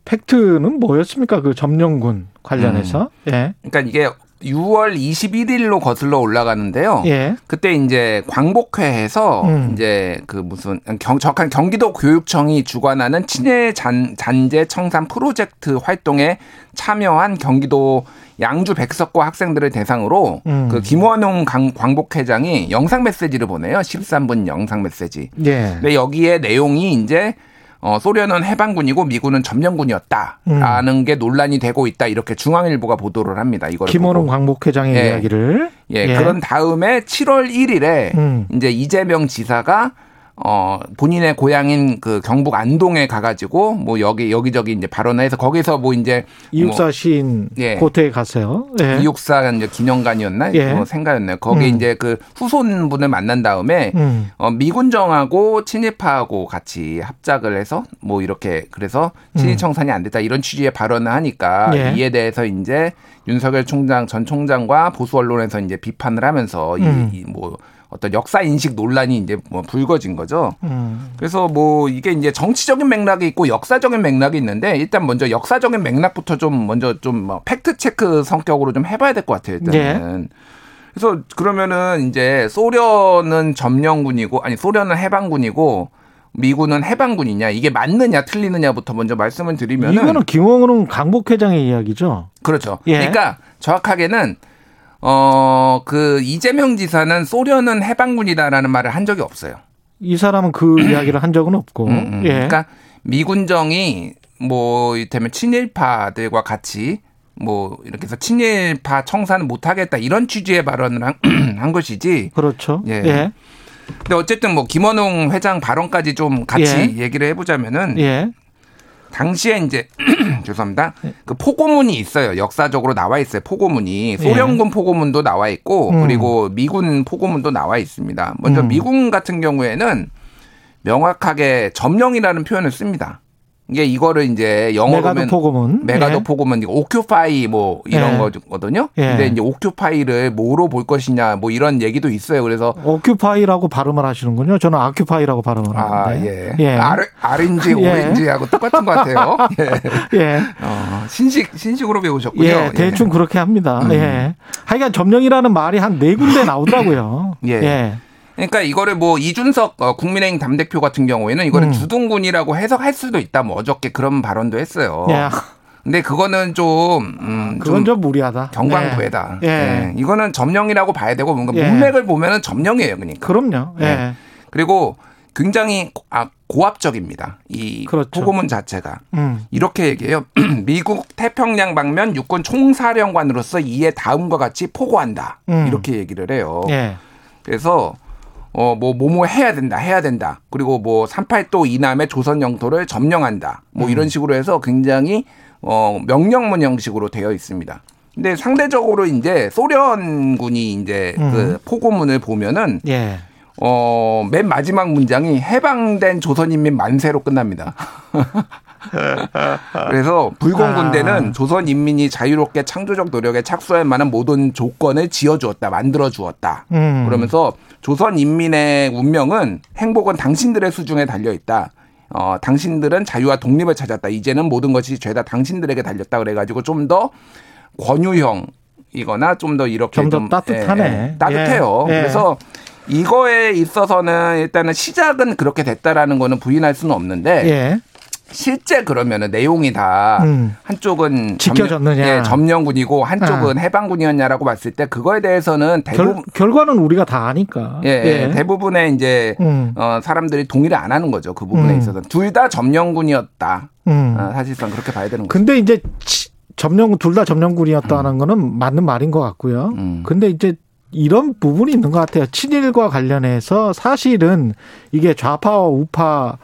팩트는 뭐였습니까? 그 점령군 관련해서. 음. 예. 그러니까 이게 유월 이십일일로 거슬러 올라가는데요. 예. 그때 이제 광복회에서 음. 이제 그 무슨 경, 적한 경기도 교육청이 주관하는 친일 잔, 잔재 청산 프로젝트 활동에 참여한 경기도 양주 백석과 학생들을 대상으로 음. 그 김원웅 광복회장이 영상 메시지를 보내요. 십삼 분 영상 메시지. 예. 근데 여기에 내용이 이제 어, 소련은 해방군이고 미군은 점령군이었다라는 음. 게 논란이 되고 있다. 이렇게 중앙일보가 보도를 합니다. 이걸 김원웅 광복회장의 예. 이야기를. 예. 예. 그런 다음에 칠월 일일에 음. 이제 이재명 지사가 어, 본인의 고향인 그 경북 안동에 가가지고 뭐 여기 여기저기 이제 발언해서 거기서 뭐 이제 이육사 뭐, 시인 예. 고태에 갔어요. 예. 이육사 이제 기념관이었나, 예. 뭐 생가였나요? 거기 음. 이제 그 후손분을 만난 다음에 음. 어, 미군정하고 친일파하고 같이 합작을 해서 뭐 이렇게 그래서 친일 청산이 안 됐다 이런 취지의 발언을 하니까 예. 이에 대해서 이제 윤석열 총장 전 총장과 보수 언론에서 이제 비판을 하면서 음. 이, 이 뭐. 어떤 역사 인식 논란이 이제 뭐 불거진 거죠. 음. 그래서 뭐 이게 이제 정치적인 맥락이 있고 역사적인 맥락이 있는데 일단 먼저 역사적인 맥락부터 좀 먼저 좀 팩트 체크 성격으로 좀 해봐야 될 것 같아요. 일단은. 예. 그래서 그러면은 이제 소련은 점령군이고 아니 소련은 해방군이고 미군은 해방군이냐 이게 맞느냐 틀리느냐부터 먼저 말씀을 드리면은 이거는 김원웅 강복 회장의 이야기죠. 그렇죠. 예. 그러니까 정확하게는. 어, 그 이재명 지사는 소련은 해방군이다라는 말을 한 적이 없어요. 이 사람은 그 이야기를 한 적은 없고. 음, 음. 예. 그러니까 미군정이 뭐 이를테면 친일파들과 같이 뭐 이렇게 해서 친일파 청산을 못하겠다 이런 취지의 발언을 한, 한 것이지. 그렇죠. 예. 예. 근데 어쨌든 뭐 김원웅 회장 발언까지 좀 같이 예. 얘기를 해보자면은. 예. 당시에 이제 죄송합니다. 그 포고문이 있어요. 역사적으로 나와 있어요. 포고문이 소련군 예. 포고문도 나와 있고 음. 그리고 미군 포고문도 나와 있습니다. 먼저 음. 미군 같은 경우에는 명확하게 점령이라는 표현을 씁니다. 이게 이거를 이제 영어로면 메가도 포고문, 메가도 예. 포고문, 오큐파이 뭐 이런 예. 거거든요. 예. 근데 이제 오큐파이를 뭐로 볼 것이냐 뭐 이런 얘기도 있어요. 그래서 오큐파이라고 발음을 하시는군요. 저는 아큐파이라고 발음을 아, 하는데. 예. 예. 아르, 아렌지, 오렌지하고 예. 똑같은 것 같아요. 예. 예. 어, 신식 신식으로 배우셨군요. 예. 대충 예. 그렇게 합니다. 음. 예. 하여간 점령이라는 말이 한 네 군데 나오더라고요. 예. 예. 그러니까 이거를 뭐 이준석 국민의힘 당대표 같은 경우에는 이거를 음. 주둔군이라고 해석할 수도 있다. 뭐 어저께 그런 발언도 했어요. 예. 근데 그거는 좀 음, 그건 좀, 좀 무리하다. 경광부회다. 예. 예. 이거는 점령이라고 봐야 되고 뭔가 예. 문맥을 보면은 점령이에요, 그러니까. 그럼요. 예. 예. 그리고 굉장히 아, 고압적입니다. 이 그렇죠. 포고문 자체가 음. 이렇게 얘기해요. 미국 태평양 방면 육군 총사령관으로서 이에 다음과 같이 포고한다. 음. 이렇게 얘기를 해요. 예. 그래서 어, 뭐, 뭐뭐 해야 된다, 해야 된다. 그리고 뭐, 삼십팔도 이남의 조선 영토를 점령한다. 뭐, 음. 이런 식으로 해서 굉장히, 어, 명령문 형식으로 되어 있습니다. 근데 상대적으로 이제 소련군이 이제 음. 그 포고문을 보면은, 예. 어, 맨 마지막 문장이 해방된 조선인민 만세로 끝납니다. 그래서 불공군대는 아. 조선인민이 자유롭게 창조적 노력에 착수할 만한 모든 조건을 지어주었다, 만들어주었다. 음. 그러면서 조선인민의 운명은 행복은 당신들의 수중에 달려있다. 어, 당신들은 자유와 독립을 찾았다. 이제는 모든 것이 죄다 당신들에게 달렸다. 그래가지고 좀 더 권유형이거나 좀 더 이렇게 좀, 좀 따뜻하네. 예, 예, 따뜻해요. 예. 그래서 이거에 있어서는 일단은 시작은 그렇게 됐다라는 거는 부인할 수는 없는데 예. 실제 그러면은 내용이 다 음. 한쪽은 지켜졌느냐, 점령, 예, 점령군이고 한쪽은 아. 해방군이었냐라고 봤을 때 그거에 대해서는 대부분 결, 결과는 우리가 다 아니까 예, 예. 대부분의 이제 음. 어, 사람들이 동의를 안 하는 거죠. 그 부분에 음. 있어서 둘 다 점령군이었다. 음. 어, 사실상 그렇게 봐야 되는 거죠. 근데 이제 치, 점령 둘 다 점령군이었다는 음. 거는 맞는 말인 것 같고요. 음. 근데 이제 이런 부분이 있는 것 같아요. 친일과 관련해서 사실은 이게 좌파와 우파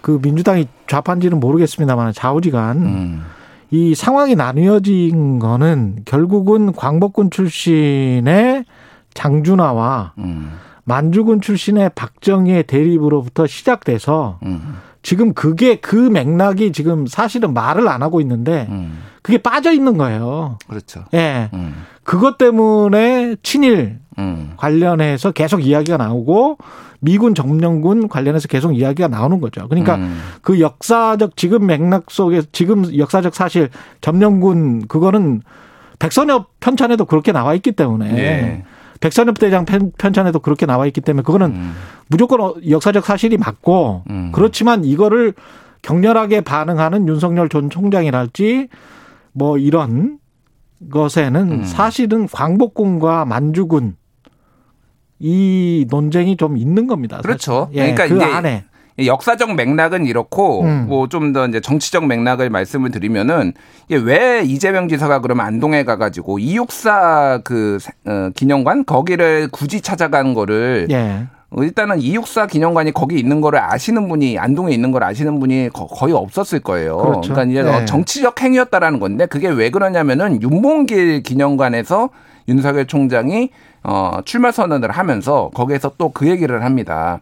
그 민주당이 좌파인지는 모르겠습니다만 좌우지간 음. 이 상황이 나뉘어진 거는 결국은 광복군 출신의 장준하와 음. 만주군 출신의 박정희의 대립으로부터 시작돼서 음. 지금 그게 그 맥락이 지금 사실은 말을 안 하고 있는데 음. 그게 빠져 있는 거예요. 그렇죠. 예. 음. 그것 때문에 친일 음. 관련해서 계속 이야기가 나오고 미군 점령군 관련해서 계속 이야기가 나오는 거죠. 그러니까 음. 그 역사적 지금 맥락 속에 지금 역사적 사실 점령군 그거는 백선엽 편찬에도 그렇게 나와 있기 때문에 예. 백선엽 대장 편찬에도 그렇게 나와 있기 때문에 그거는 음. 무조건 역사적 사실이 맞고 음. 그렇지만 이거를 격렬하게 반응하는 윤석열 전 총장이랄지 뭐 이런 것에는 음. 사실은 광복군과 만주군 이 논쟁이 좀 있는 겁니다. 그렇죠. 예, 그러니까 그 이제 안에. 역사적 맥락은 이렇고 음. 뭐 좀 더 이제 정치적 맥락을 말씀을 드리면은 왜 이재명 지사가 그러면 안동에 가가지고 이육사 그 기념관 거기를 굳이 찾아간 거를 예. 일단은 이육사 기념관이 거기 있는 거를 아시는 분이, 안동에 있는 걸 아시는 분이 거, 거의 없었을 거예요. 그렇죠. 그러니까 이제 네. 정치적 행위였다라는 건데, 그게 왜 그러냐면은 윤봉길 기념관에서 윤석열 총장이 어, 출마 선언을 하면서 거기에서 또 그 얘기를 합니다.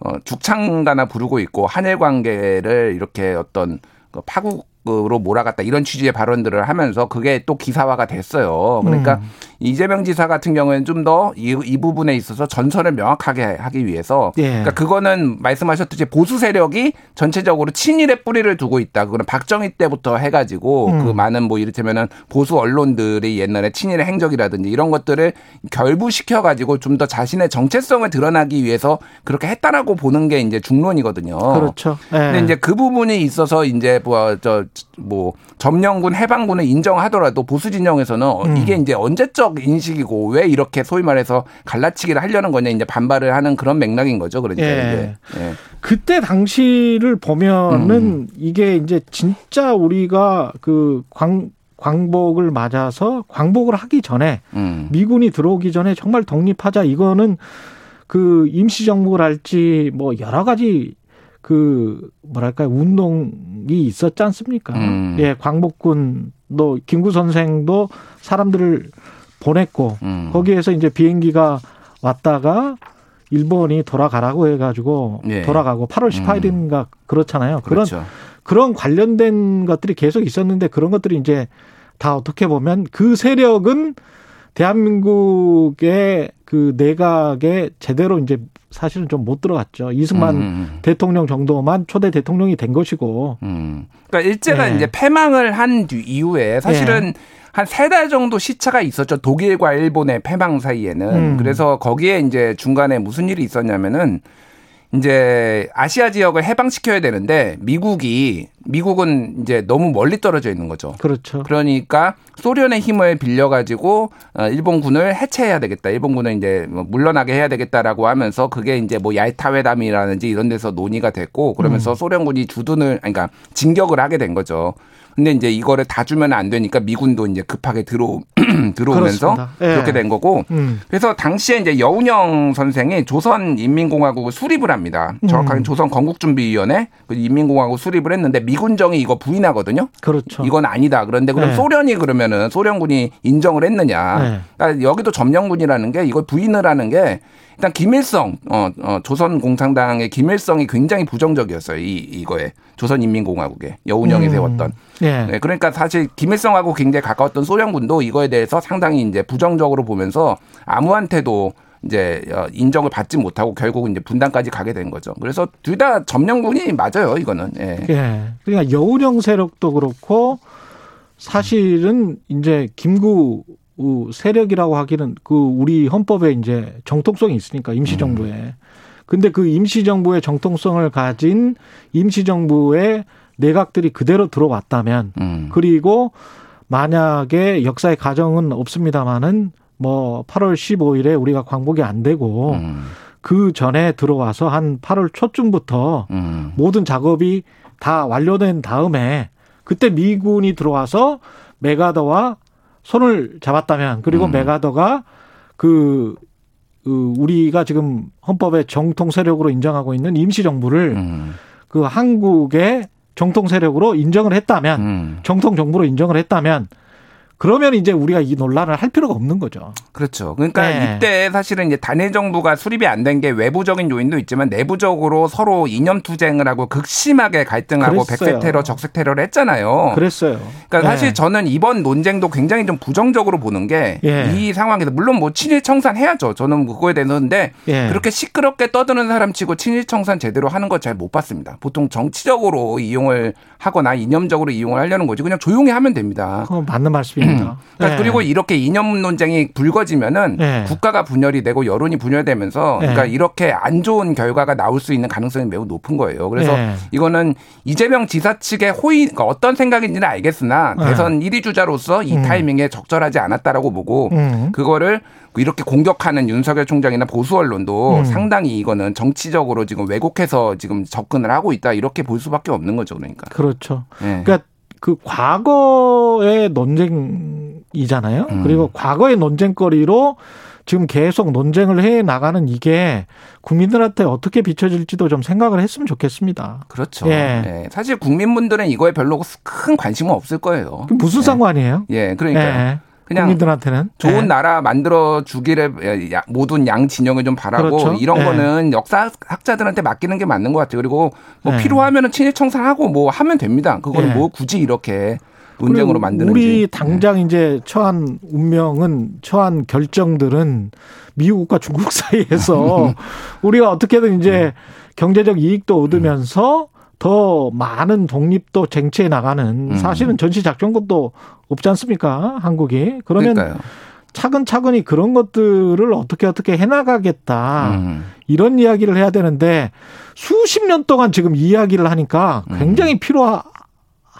어, 죽창가나 부르고 있고 한일 관계를 이렇게 어떤 파국으로 몰아갔다, 이런 취지의 발언들을 하면서 그게 또 기사화가 됐어요. 그러니까 음. 이재명 지사 같은 경우에는 좀 더 이 이 부분에 있어서 전선을 명확하게 하기 위해서 예. 그러니까 그거는 말씀하셨듯이 보수 세력이 전체적으로 친일의 뿌리를 두고 있다. 그거는 박정희 때부터 해가지고 음. 그 많은 뭐 이를테면은 보수 언론들이 옛날에 친일의 행적이라든지 이런 것들을 결부시켜가지고 좀 더 자신의 정체성을 드러나기 위해서 그렇게 했다라고 보는 게 이제 중론이거든요. 그렇죠. 예. 근데 이제 그 부분이 있어서 이제 뭐 저 뭐 점령군 해방군을 인정하더라도 보수 진영에서는 음. 이게 이제 언제적 인식이고 왜 이렇게 소위 말해서 갈라치기를 하려는 거냐, 이제 반발을 하는 그런 맥락인 거죠. 그러니까 예. 이제. 예. 그때 당시를 보면은 음. 이게 이제 진짜 우리가 그 광 광복을 맞아서 광복을 하기 전에 음. 미군이 들어오기 전에 정말 독립하자, 이거는 그 임시 정부를 할지 뭐 여러 가지 그 뭐랄까요, 운동이 있었지 않습니까? 음. 예, 광복군도 김구 선생도 사람들을 보냈고 음. 거기에서 이제 비행기가 왔다가 일본이 돌아가라고 해가지고 예. 돌아가고 팔월 십팔일인가 음. 그렇잖아요. 그렇죠. 그런 그런 관련된 것들이 계속 있었는데, 그런 것들이 이제 다 어떻게 보면 그 세력은 대한민국의 그 내각에 제대로 이제 사실은 좀 못 들어갔죠. 이승만 음. 대통령 정도만 초대 대통령이 된 것이고. 음. 그러니까 일제가 예. 이제 패망을 한 뒤 이후에 사실은. 예. 한 세 달 정도 시차가 있었죠. 독일과 일본의 패망 사이에는. 음. 그래서 거기에 이제 중간에 무슨 일이 있었냐면은 이제 아시아 지역을 해방시켜야 되는데 미국이, 미국은 이제 너무 멀리 떨어져 있는 거죠. 그렇죠. 그러니까 소련의 힘을 빌려가지고 일본군을 해체해야 되겠다. 일본군을 이제 물러나게 해야 되겠다라고 하면서 그게 이제 뭐 얄타회담이라든지 이런 데서 논의가 됐고, 그러면서 음. 소련군이 주둔을, 그러니까 진격을 하게 된 거죠. 근데 이제 이거를 다 주면 안 되니까 미군도 이제 급하게 들어 들어오면서 예. 그렇게 된 거고. 음. 그래서 당시에 이제 여운형 선생이 조선인민공화국을 수립을 합니다. 정확하게 음. 조선건국준비위원회 그 인민공화국 수립을 했는데 미군정이 이거 부인하거든요. 그렇죠. 이건 아니다. 그런데 그럼 예. 소련이 그러면은 소련군이 인정을 했느냐? 예. 그러니까 여기도 점령군이라는 게 이걸 부인을 하는 게. 일단 김일성, 어, 어, 조선공산당의 김일성이 굉장히 부정적이었어요. 이 이거에 조선인민공화국에 여운형이 음. 세웠던. 예. 네, 그러니까 사실 김일성하고 굉장히 가까웠던 소련군도 이거에 대해서 상당히 이제 부정적으로 보면서 아무한테도 이제 인정을 받지 못하고 결국 이제 분단까지 가게 된 거죠. 그래서 둘 다 점령군이 맞아요, 이거는. 예. 예. 그러니까 여운형 세력도 그렇고 사실은 이제 김구 세력이라고 하기는 그 우리 헌법에 이제 정통성이 있으니까 임시정부에. 음. 근데 그 임시정부의 정통성을 가진 임시정부의 내각들이 그대로 들어왔다면 음. 그리고 만약에 역사의 가정은 없습니다만은 뭐 팔월 십오일에 우리가 광복이 안 되고 음. 그 전에 들어와서 한 팔월 초쯤부터 음. 모든 작업이 다 완료된 다음에 그때 미군이 들어와서 메가더와 손을 잡았다면, 그리고 음. 메가더가 그, 그 우리가 지금 헌법의 정통 세력으로 인정하고 있는 임시정부를 음. 그 한국의 정통 세력으로 인정을 했다면, 음. 정통 정부로 인정을 했다면, 그러면 이제 우리가 이 논란을 할 필요가 없는 거죠. 그렇죠. 그러니까 네. 이때 사실은 이제 단일 정부가 수립이 안 된 게 외부적인 요인도 있지만 내부적으로 서로 이념 투쟁을 하고 극심하게 갈등하고 그랬어요. 백색 테러, 적색 테러를 했잖아요. 그랬어요. 그러니까 네. 사실 저는 이번 논쟁도 굉장히 좀 부정적으로 보는 게 이 네. 상황에서 물론 뭐 친일 청산 해야죠. 저는 그거에 대해서인데 네. 그렇게 시끄럽게 떠드는 사람치고 친일 청산 제대로 하는 거 잘 못 봤습니다. 보통 정치적으로 이용을 하거나 이념적으로 이용을 하려는 거지 그냥 조용히 하면 됩니다. 그건 맞는 말씀이에요. 그러니까 예. 그리고 이렇게 이념 논쟁이 불거지면은 예. 국가가 분열이 되고 여론이 분열되면서 예. 그러니까 이렇게 안 좋은 결과가 나올 수 있는 가능성이 매우 높은 거예요. 그래서 예. 이거는 이재명 지사 측의 호의, 그러니까 어떤 생각인지는 알겠으나 예. 대선 일 위 주자로서 이 음. 타이밍에 적절하지 않았다라고 보고 음. 그거를 이렇게 공격하는 윤석열 총장이나 보수 언론도 음. 상당히 이거는 정치적으로 지금 왜곡해서 지금 접근을 하고 있다, 이렇게 볼 수밖에 없는 거죠. 그러니까. 그렇죠. 예. 그러니까 그 과거의 논쟁이잖아요. 음. 그리고 과거의 논쟁거리로 지금 계속 논쟁을 해나가는 이게 국민들한테 어떻게 비춰질지도 좀 생각을 했으면 좋겠습니다. 그렇죠. 예. 예. 사실 국민분들은 이거에 별로 큰 관심은 없을 거예요. 그럼 무슨 예. 상관이에요? 예, 그러니까요. 예. 그냥 국민들한테는 좋은 예. 나라 만들어 주기를 모든 양 진영을 좀 바라고 그렇죠. 이런 예. 거는 역사학자들한테 맡기는 게 맞는 것 같아요. 그리고 뭐 예. 필요하면은 친일청산하고 뭐 하면 됩니다. 그거는 예. 뭐 굳이 이렇게 논쟁으로 만드는지. 우리 당장 네. 이제 처한 운명은 처한 결정들은 미국과 중국 사이에서 우리가 어떻게든 이제 네. 경제적 이익도 얻으면서 더 많은 독립도 쟁취해 나가는 사실은 전시 작전권도 없지 않습니까? 한국이. 그러면 그러니까요. 차근차근히 그런 것들을 어떻게 어떻게 해나가겠다. 음. 이런 이야기를 해야 되는데 수십 년 동안 지금 이야기를 하니까 굉장히 필요하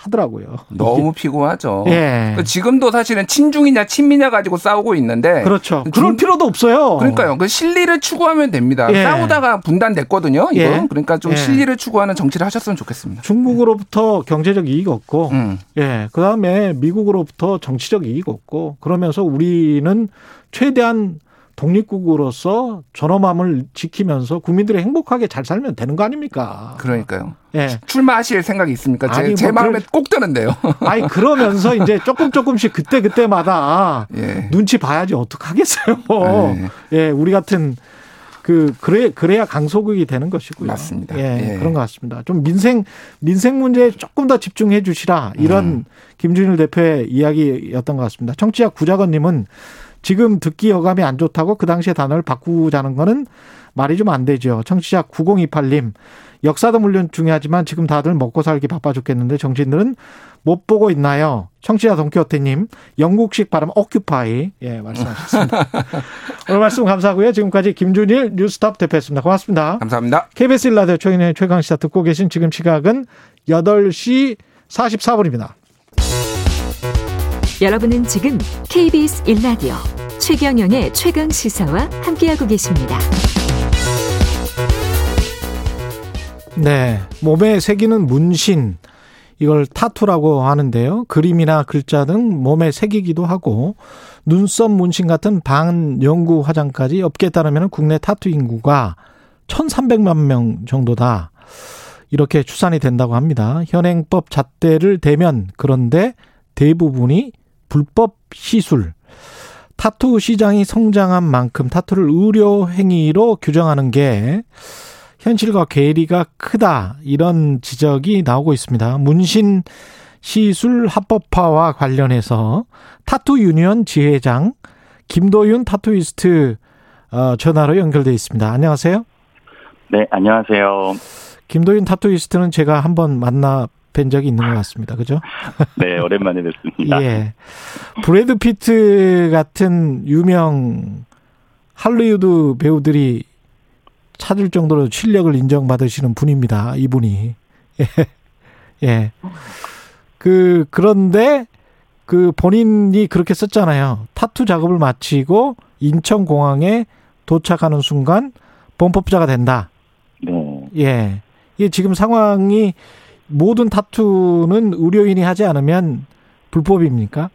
하더라고요. 너무 피곤하죠. 예. 지금도 사실은 친중이냐 친미냐 가지고 싸우고 있는데. 그렇죠. 중... 그럴 필요도 없어요. 그러니까요. 그 실리를 추구하면 됩니다. 예. 싸우다가 분단됐거든요. 이건. 예. 그러니까 좀 예. 실리를 추구하는 정치를 하셨으면 좋겠습니다. 중국으로부터 예. 경제적 이익 얻고, 음. 예. 그 다음에 미국으로부터 정치적 이익 얻고, 그러면서 우리는 최대한 독립국으로서 존엄함을 지키면서 국민들이 행복하게 잘 살면 되는 거 아닙니까? 그러니까요. 예. 출마하실 생각이 있습니까? 제, 아니, 제 뭐 마음에 그럴... 꼭 드는데요. 아니, 그러면서 이제 조금 조금씩 그때그때마다 예. 눈치 봐야지 어떡하겠어요. 예. 예, 우리 같은 그, 그래, 그래야 강소국이 되는 것이고요. 맞습니다. 예, 예. 그런 것 같습니다. 좀 민생, 민생 문제에 조금 더 집중해 주시라. 이런 음. 김준일 대표의 이야기였던 것 같습니다. 청취자 구자건님은 지금 듣기 여감이 안 좋다고 그 당시의 단어를 바꾸자는 거는 말이 좀 안 되죠. 청취자 구공이팔님. 역사도 물론 중요하지만 지금 다들 먹고 살기 바빠 죽겠는데 정치인들은 못 보고 있나요? 청취자 동키호테님. 영국식 발음 오큐파이. 예, 말씀하셨습니다. 오늘 말씀 감사하고요. 지금까지 김준일 뉴스톱 대표였습니다. 고맙습니다. 감사합니다. 케이비에스 일라디오 최인의 최강시사 듣고 계신 지금 시각은 여덟 시 사십사 분입니다. 여러분은 지금 케이비에스 일라디오 최경영의 최강시사와 함께하고 계십니다. 네, 몸에 새기는 문신, 이걸 타투라고 하는데요. 그림이나 글자 등 몸에 새기기도 하고 눈썹 문신 같은 반영구 화장까지 업계에 따르면 국내 타투 인구가 천삼백만 명 정도다. 이렇게 추산이 된다고 합니다. 현행법 잣대를 대면 그런데 대부분이 불법 시술, 타투 시장이 성장한 만큼 타투를 의료 행위로 규정하는 게 현실과 괴리가 크다, 이런 지적이 나오고 있습니다. 문신 시술 합법화와 관련해서 타투 유니언 지회장 김도윤 타투이스트 전화로 연결돼 있습니다. 안녕하세요. 네, 안녕하세요. 김도윤 타투이스트는 제가 한번 만나 뵌 적이 있는 것 같습니다. 그죠? 네, 오랜만에 뵙습니다. 예. 브래드 피트 같은 유명 할리우드 배우들이 찾을 정도로 실력을 인정받으시는 분입니다. 이분이. 예. 예. 그, 그런데 그 본인이 그렇게 썼잖아요. 타투 작업을 마치고 인천공항에 도착하는 순간 범법자가 된다. 네. 예. 이게 지금 상황이 모든 타투는 의료인이 하지 않으면 불법입니까?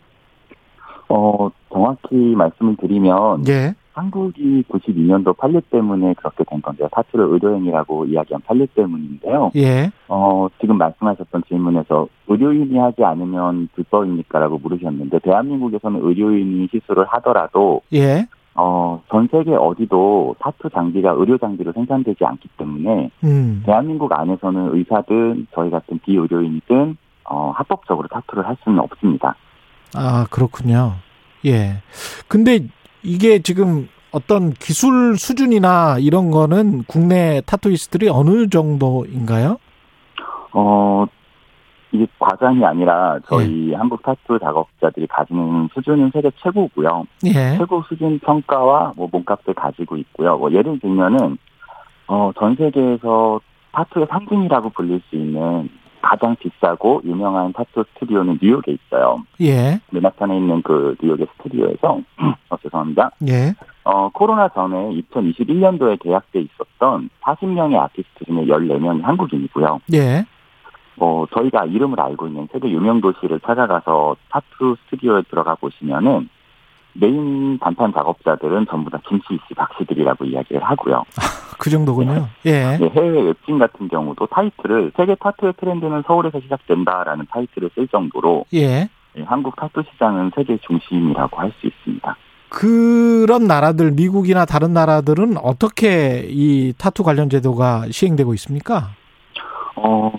어, 정확히 말씀을 드리면 예. 한국이 구십이 년도 판례 때문에 그렇게 된 건데요. 타투를 의료인이라고 이야기한 판례 때문인데요. 예. 어, 지금 말씀하셨던 질문에서 의료인이 하지 않으면 불법입니까라고 물으셨는데 대한민국에서는 의료인이 시술을 하더라도 예. 어, 전 세계 어디도 타투 장비가 의료 장비로 생산되지 않기 때문에 음. 대한민국 안에서는 의사든 저희 같은 비의료인이든 어, 합법적으로 타투를 할 수는 없습니다. 아, 그렇군요. 예. 근데 이게 지금 어떤 기술 수준이나 이런 거는 국내 타투이스트들이 어느 정도인가요? 어, 이게 과장이 아니라 저희 예. 한국 타투 작업자들이 가지는 수준은 세계 최고고요. 예. 최고 수준 평가와 뭐 몸값을 가지고 있고요. 뭐 예를 들면은 어, 전 세계에서 타투의 상징이라고 불릴 수 있는 가장 비싸고 유명한 타투 스튜디오는 뉴욕에 있어요. 예. 맨하탄에 있는 그 뉴욕의 스튜디오에서 어, 죄송합니다. 예. 어, 코로나 전에 이천이십일 년도에 계약돼 있었던 사십 명의 아티스트 중에 열네 명이 한국인이고요. 예. 뭐 저희가 이름을 알고 있는 세계 유명 도시를 찾아가서 타투 스튜디오에 들어가 보시면은 메인 단판 작업자들은 전부 다 김씨, 이씨, 박씨들이라고 이야기를 하고요. 그 정도군요. 예. 예. 해외 웹진 같은 경우도 타이틀을 세계 타투의 트렌드는 서울에서 시작된다라는 타이틀을 쓸 정도로 예. 예, 한국 타투 시장은 세계 중심이라고 할 수 있습니다. 그런 나라들, 미국이나 다른 나라들은 어떻게 이 타투 관련 제도가 시행되고 있습니까? 어,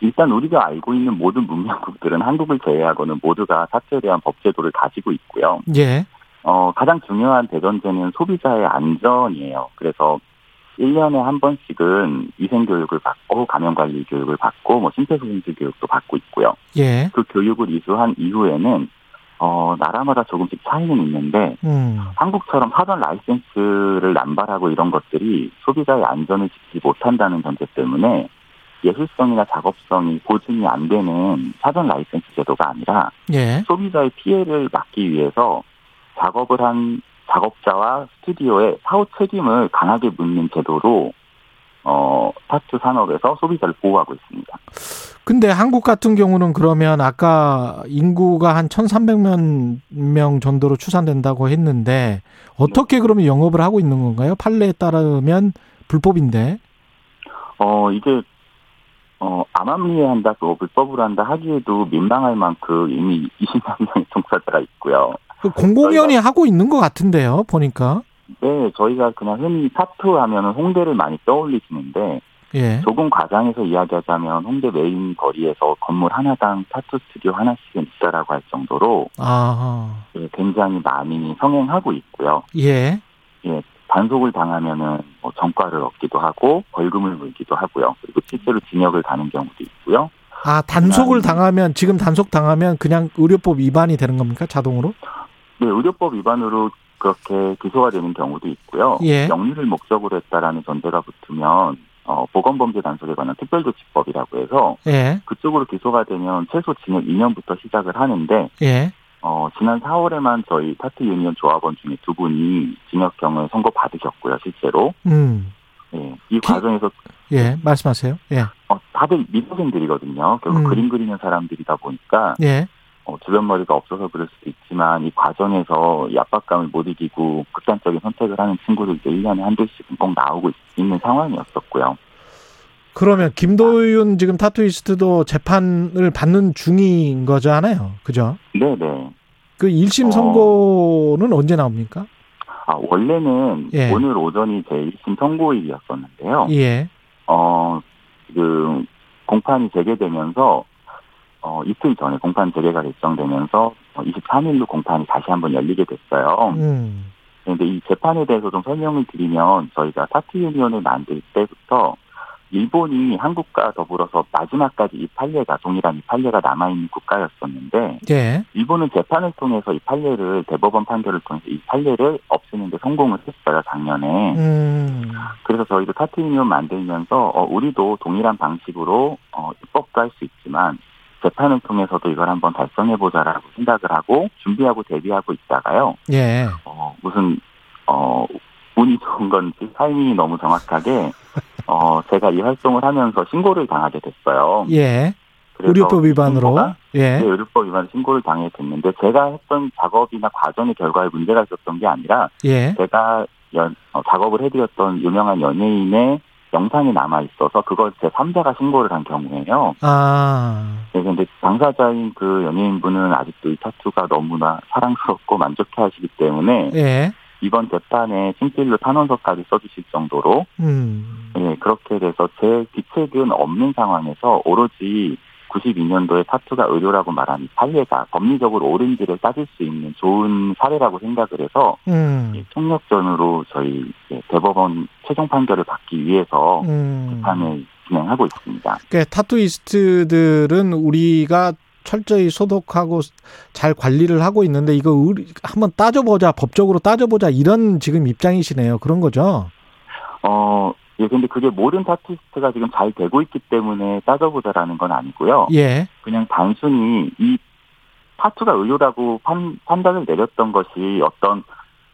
일단 우리가 알고 있는 모든 문명국들은 한국을 제외하고는 모두가 타투에 대한 법 제도를 가지고 있고요. 예. 어, 가장 중요한 대전제는 소비자의 안전이에요. 그래서 일 년에 한 번씩은 위생교육을 받고 감염관리 교육을 받고 뭐 심폐소생술 교육도 받고 있고요. 예. 그 교육을 이수한 이후에는 어, 나라마다 조금씩 차이는 있는데, 음. 한국처럼 사전 라이센스를 남발하고 이런 것들이 소비자의 안전을 지키지 못한다는 전제 때문에 예술성이나 작업성이 보증이 안 되는 사전 라이센스 제도가 아니라, 예. 소비자의 피해를 막기 위해서 작업을 한 작업자와 스튜디오의 사후 책임을 강하게 묻는 제도로, 어, 타투 산업에서 소비자를 보호하고 있습니다. 근데 한국 같은 경우는 그러면 아까 인구가 한 천삼백만 명 정도로 추산된다고 했는데 어떻게 네. 그러면 영업을 하고 있는 건가요? 판례에 따르면 불법인데. 어, 이게 어, 암암리에 한다, 또 불법으로 한다 하기에도 민망할 만큼 이미 이십만 명의 종사자가 있고요. 그 공공연히 저희가... 하고 있는 것 같은데요, 보니까. 네, 저희가 그냥 흔히 타투하면 홍대를 많이 떠올리시는데 예. 조금 과장해서 이야기하자면 홍대 메인 거리에서 건물 하나당 타투 스튜디오 하나씩은 있다라고 할 정도로 아, 예, 굉장히 많이 성행하고 있고요. 예, 예, 단속을 당하면은 뭐 정과를 얻기도 하고 벌금을 물기도 하고요. 그리고 실제로 징역을 가는 경우도 있고요. 아, 단속을 당하면 지금 단속 당하면 그냥 의료법 위반이 되는 겁니까? 자동으로? 네, 의료법 위반으로. 그렇게 기소가 되는 경우도 있고요. 예. 영리를 목적으로 했다라는 전제가 붙으면 어, 보건범죄 단속에 관한 특별조치법이라고 해서 예. 그쪽으로 기소가 되면 최소 징역 이 년부터 시작을 하는데 예. 어, 지난 사월에만 저희 타투 유니언 조합원 중에 두 분이 징역형을 선고받으셨고요. 실제로. 음. 예, 이 기... 과정에서. 예, 말씀하세요. 예. 어, 다들 미국인들이거든요. 결국 음. 그림 그리는 사람들이다 보니까. 예. 주변 머리가 없어서 그럴 수도 있지만 이 과정에서 이 압박감을 못 이기고 극단적인 선택을 하는 친구들도 일 년에 한둘씩은 꼭 나오고 있는 상황이었었고요. 그러면 김도윤 지금 타투이스트도 재판을 받는 중인 거잖아요. 그죠? 네네. 그 일 심 선고는 어... 언제 나옵니까? 아, 원래는 예. 오늘 오전이 제 일 심 선고일이었었는데요. 예. 어, 지금 공판이 재개되면서 어, 이틀 전에 공판 재개가 결정되면서 이십삼 일로 공판이 다시 한번 열리게 됐어요. 음. 그런데 이 재판에 대해서 좀 설명을 드리면 저희가 타투 유니언을 만들 때부터 일본이 한국과 더불어서 마지막까지 이 판례가 동일한 이 판례가 남아있는 국가였었는데 예. 일본은 재판을 통해서 이 판례를 대법원 판결을 통해서 이 판례를 없애는 데 성공을 했어요. 작년에. 음. 그래서 저희도 타투 유니언 만들면서 어, 우리도 동일한 방식으로 어, 입법도 할 수 있지만 재판을 통해서도 이걸 한번 달성해보자라고 생각을 하고 준비하고 대비하고 있다가요. 예. 어, 무슨 어, 운이 좋은 건지 타이밍이 너무 정확하게 어, 제가 이 활동을 하면서 신고를 당하게 됐어요. 예. 의료법 위반으로. 신고가, 예. 네, 의료법 위반 신고를 당하게 됐는데 제가 했던 작업이나 과정의 결과에 문제가 있었던 게 아니라 예. 제가 연, 어, 작업을 해드렸던 유명한 연예인의 영상이 남아있어서 그걸 제삼자가 신고를 한 경우에요. 아. 그래서 이제 당사자인 그 연예인분은 아직도 이 타투가 너무나 사랑스럽고 만족해 하시기 때문에. 예. 이번 재판에 친필로 탄원서까지 써주실 정도로. 음. 예, 그렇게 돼서 제 귀책은 없는 상황에서 오로지 구십이 년도에 타투가 의료라고 말하는 판례가 법리적으로 옳은 길을 따질 수 있는 좋은 사례라고 생각을 해서 음. 총력전으로 저희 대법원 최종 판결을 받기 위해서 재판을 음. 진행하고 있습니다. 그러니까 타투이스트들은 우리가 철저히 소독하고 잘 관리를 하고 있는데 이거 한번 따져보자, 법적으로 따져보자 이런 지금 입장이시네요. 그런 거죠? 어... 예, 근데 그게 모든 타투이스트가 지금 잘 되고 있기 때문에 따져보자라는 건 아니고요. 예. 그냥 단순히 이 타투가 의료라고 판, 판단을 내렸던 것이 어떤,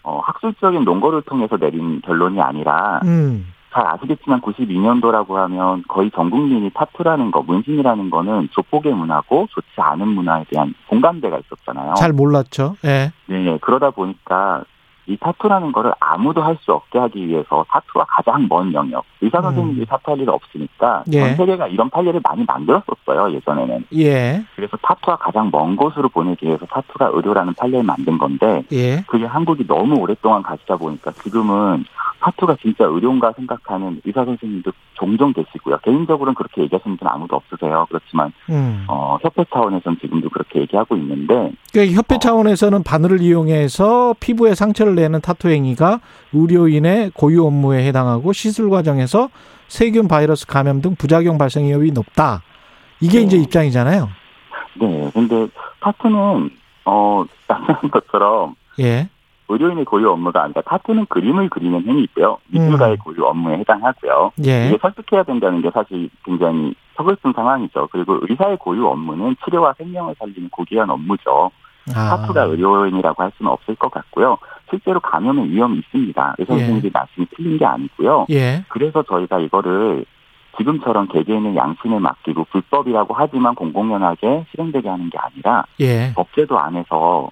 어, 학술적인 논거를 통해서 내린 결론이 아니라, 음. 잘 아시겠지만 구십이 년도라고 하면 거의 전 국민이 타투라는 거, 문신이라는 거는 조폭의 문화고 좋지 않은 문화에 대한 공감대가 있었잖아요. 잘 몰랐죠. 네. 네, 그러다 보니까 이 타투라는 거를 아무도 할 수 없게 하기 위해서 타투가 가장 먼 영역. 의사 선생님들이 음. 타투할 일이 없으니까 예. 전 세계가 이런 판례를 많이 만들었었어요, 예전에는. 예. 그래서 타투가 가장 먼 곳으로 보내기 위해서 타투가 의료라는 판례를 만든 건데 예. 그게 한국이 너무 오랫동안 가지다 보니까 지금은 타투가 진짜 의료인가 생각하는 의사 선생님도 종종 계시고요. 개인적으로는 그렇게 얘기하시는 분은 아무도 없으세요. 그렇지만 음. 어, 협회 차원에서는 지금도 그렇게 얘기하고 있는데. 그러니까 협회 차원에서는 어, 바늘을 이용해서 피부에 상처를 내는 타투 행위가 의료인의 고유 업무에 해당하고 시술 과정에서 세균, 바이러스 감염 등 부작용 발생 위험이 높다. 이게 네. 이제 입장이잖아요. 네. 근데 타투는 어, 말씀하신 것처럼 예. 의료인의 고유 업무가 아니라 타투는 그림을 그리는 행위고요. 미술가의 음. 고유 업무에 해당하고요. 예. 이게 설득해야 된다는 게 사실 굉장히 서글픈 상황이죠. 그리고 의사의 고유 업무는 치료와 생명을 살리는 고귀한 업무죠. 아. 타투가 의료인이라고 할 수는 없을 것 같고요. 실제로 감염의 위험이 있습니다. 의사 선생님들이 예. 말씀이 틀린 게 아니고요. 예. 그래서 저희가 이거를 지금처럼 개개인의 양심에 맡기고 불법이라고 하지만 공공연하게 실행되게 하는 게 아니라 예. 법제도 안에서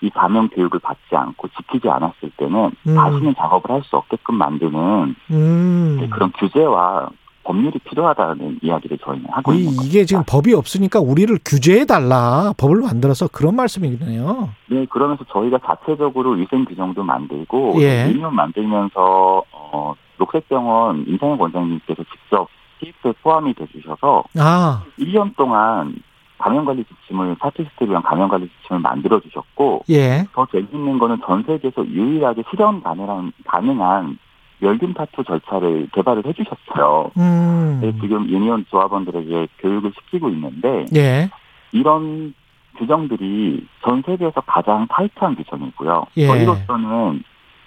이 감염 교육을 받지 않고 지키지 않았을 때는 음. 다시는 작업을 할 수 없게끔 만드는 음. 그런 규제와 법률이 필요하다는 이야기를 저희는 하고 이, 있는 거죠. 이게 겁니다. 지금 법이 없으니까 우리를 규제해달라. 법을 만들어서 그런 말씀이거든요. 네. 그러면서 저희가 자체적으로 위생규정도 만들고 예. 의료 만들면서 어, 녹색병원 임상혁 원장님께서 직접 피입에 포함이 돼주셔서 아. 일 년 동안 감염관리 지침을, 스타티스트를 위한 감염관리 지침을 만들어주셨고, 예. 더 재밌는 거는 전 세계에서 유일하게 실현 가능한, 가능한 멸균 타투 절차를 개발을 해주셨어요. 음. 그래서 지금 유니온 조합원들에게 교육을 시키고 있는데, 예. 이런 규정들이 전 세계에서 가장 타이트한 규정이고요. 예. 저희로서는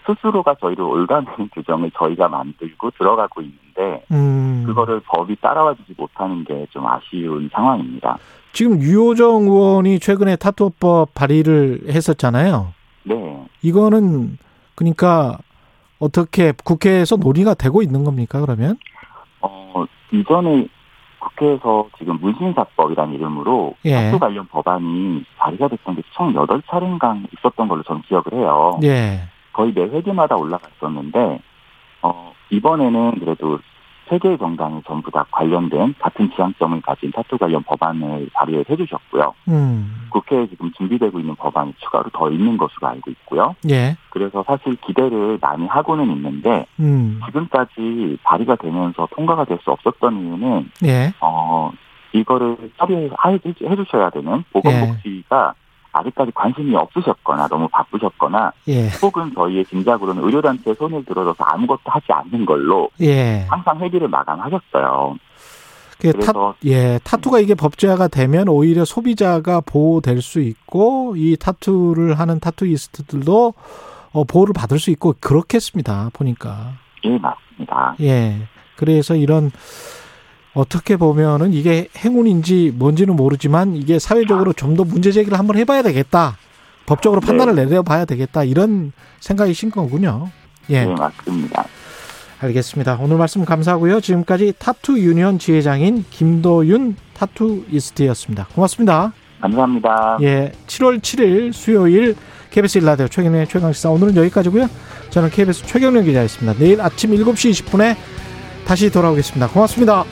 스스로가 저희를 올가매는 규정을 저희가 만들고 들어가고 있는데 음. 그거를 법이 따라와주지 못하는 게 좀 아쉬운 상황입니다. 지금 유호정 의원이 최근에 타투법 발의를 했었잖아요. 네. 이거는 그러니까 어떻게 국회에서 논의가 되고 있는 겁니까 그러면? 어 이전에 국회에서 지금 문신사법이라는 이름으로 예. 타투 관련 법안이 발의가 됐던 게 총 여덟 차례인가 있었던 걸로 저는 기억을 해요. 예. 거의 매 회기마다 올라갔었는데 어, 이번에는 그래도 세 개의 정당이 전부 다 관련된 같은 지향점을 가진 타투 관련 법안을 발의해 주셨고요. 음. 국회에 지금 준비되고 있는 법안이 추가로 더 있는 것으로 알고 있고요. 예. 그래서 사실 기대를 많이 하고는 있는데 음. 지금까지 발의가 되면서 통과가 될 수 없었던 이유는 예. 어, 이거를 처리해 주셔야 되는 보건복지가 예. 아직까지 관심이 없으셨거나 너무 바쁘셨거나 예. 혹은 저희의 짐작으로는 의료단체에 손을 들어줘서 아무것도 하지 않는 걸로 예. 항상 회기를 마감하셨어요. 그래서 타, 예, 타투가 이게 법제화가 되면 오히려 소비자가 보호될 수 있고 이 타투를 하는 타투이스트들도 보호를 받을 수 있고 그렇겠습니다. 보니까. 예, 맞습니다. 예, 그래서 이런 어떻게 보면은 이게 행운인지 뭔지는 모르지만 이게 사회적으로 좀 더 문제 제기를 한번 해봐야 되겠다. 법적으로 판단을 네. 내려봐야 되겠다. 이런 생각이신 거군요. 예. 네, 맞습니다. 알겠습니다. 오늘 말씀 감사하고요. 지금까지 타투 유니언 지회장인 김도윤 타투이스트였습니다. 고맙습니다. 감사합니다. 예. 칠월 칠일 수요일 케이비에스 일 라디오 최경영의 최강시사 오늘은 여기까지고요. 저는 케이비에스 최경영 기자였습니다. 내일 아침 일곱 시 이십 분에 다시 돌아오겠습니다. 고맙습니다.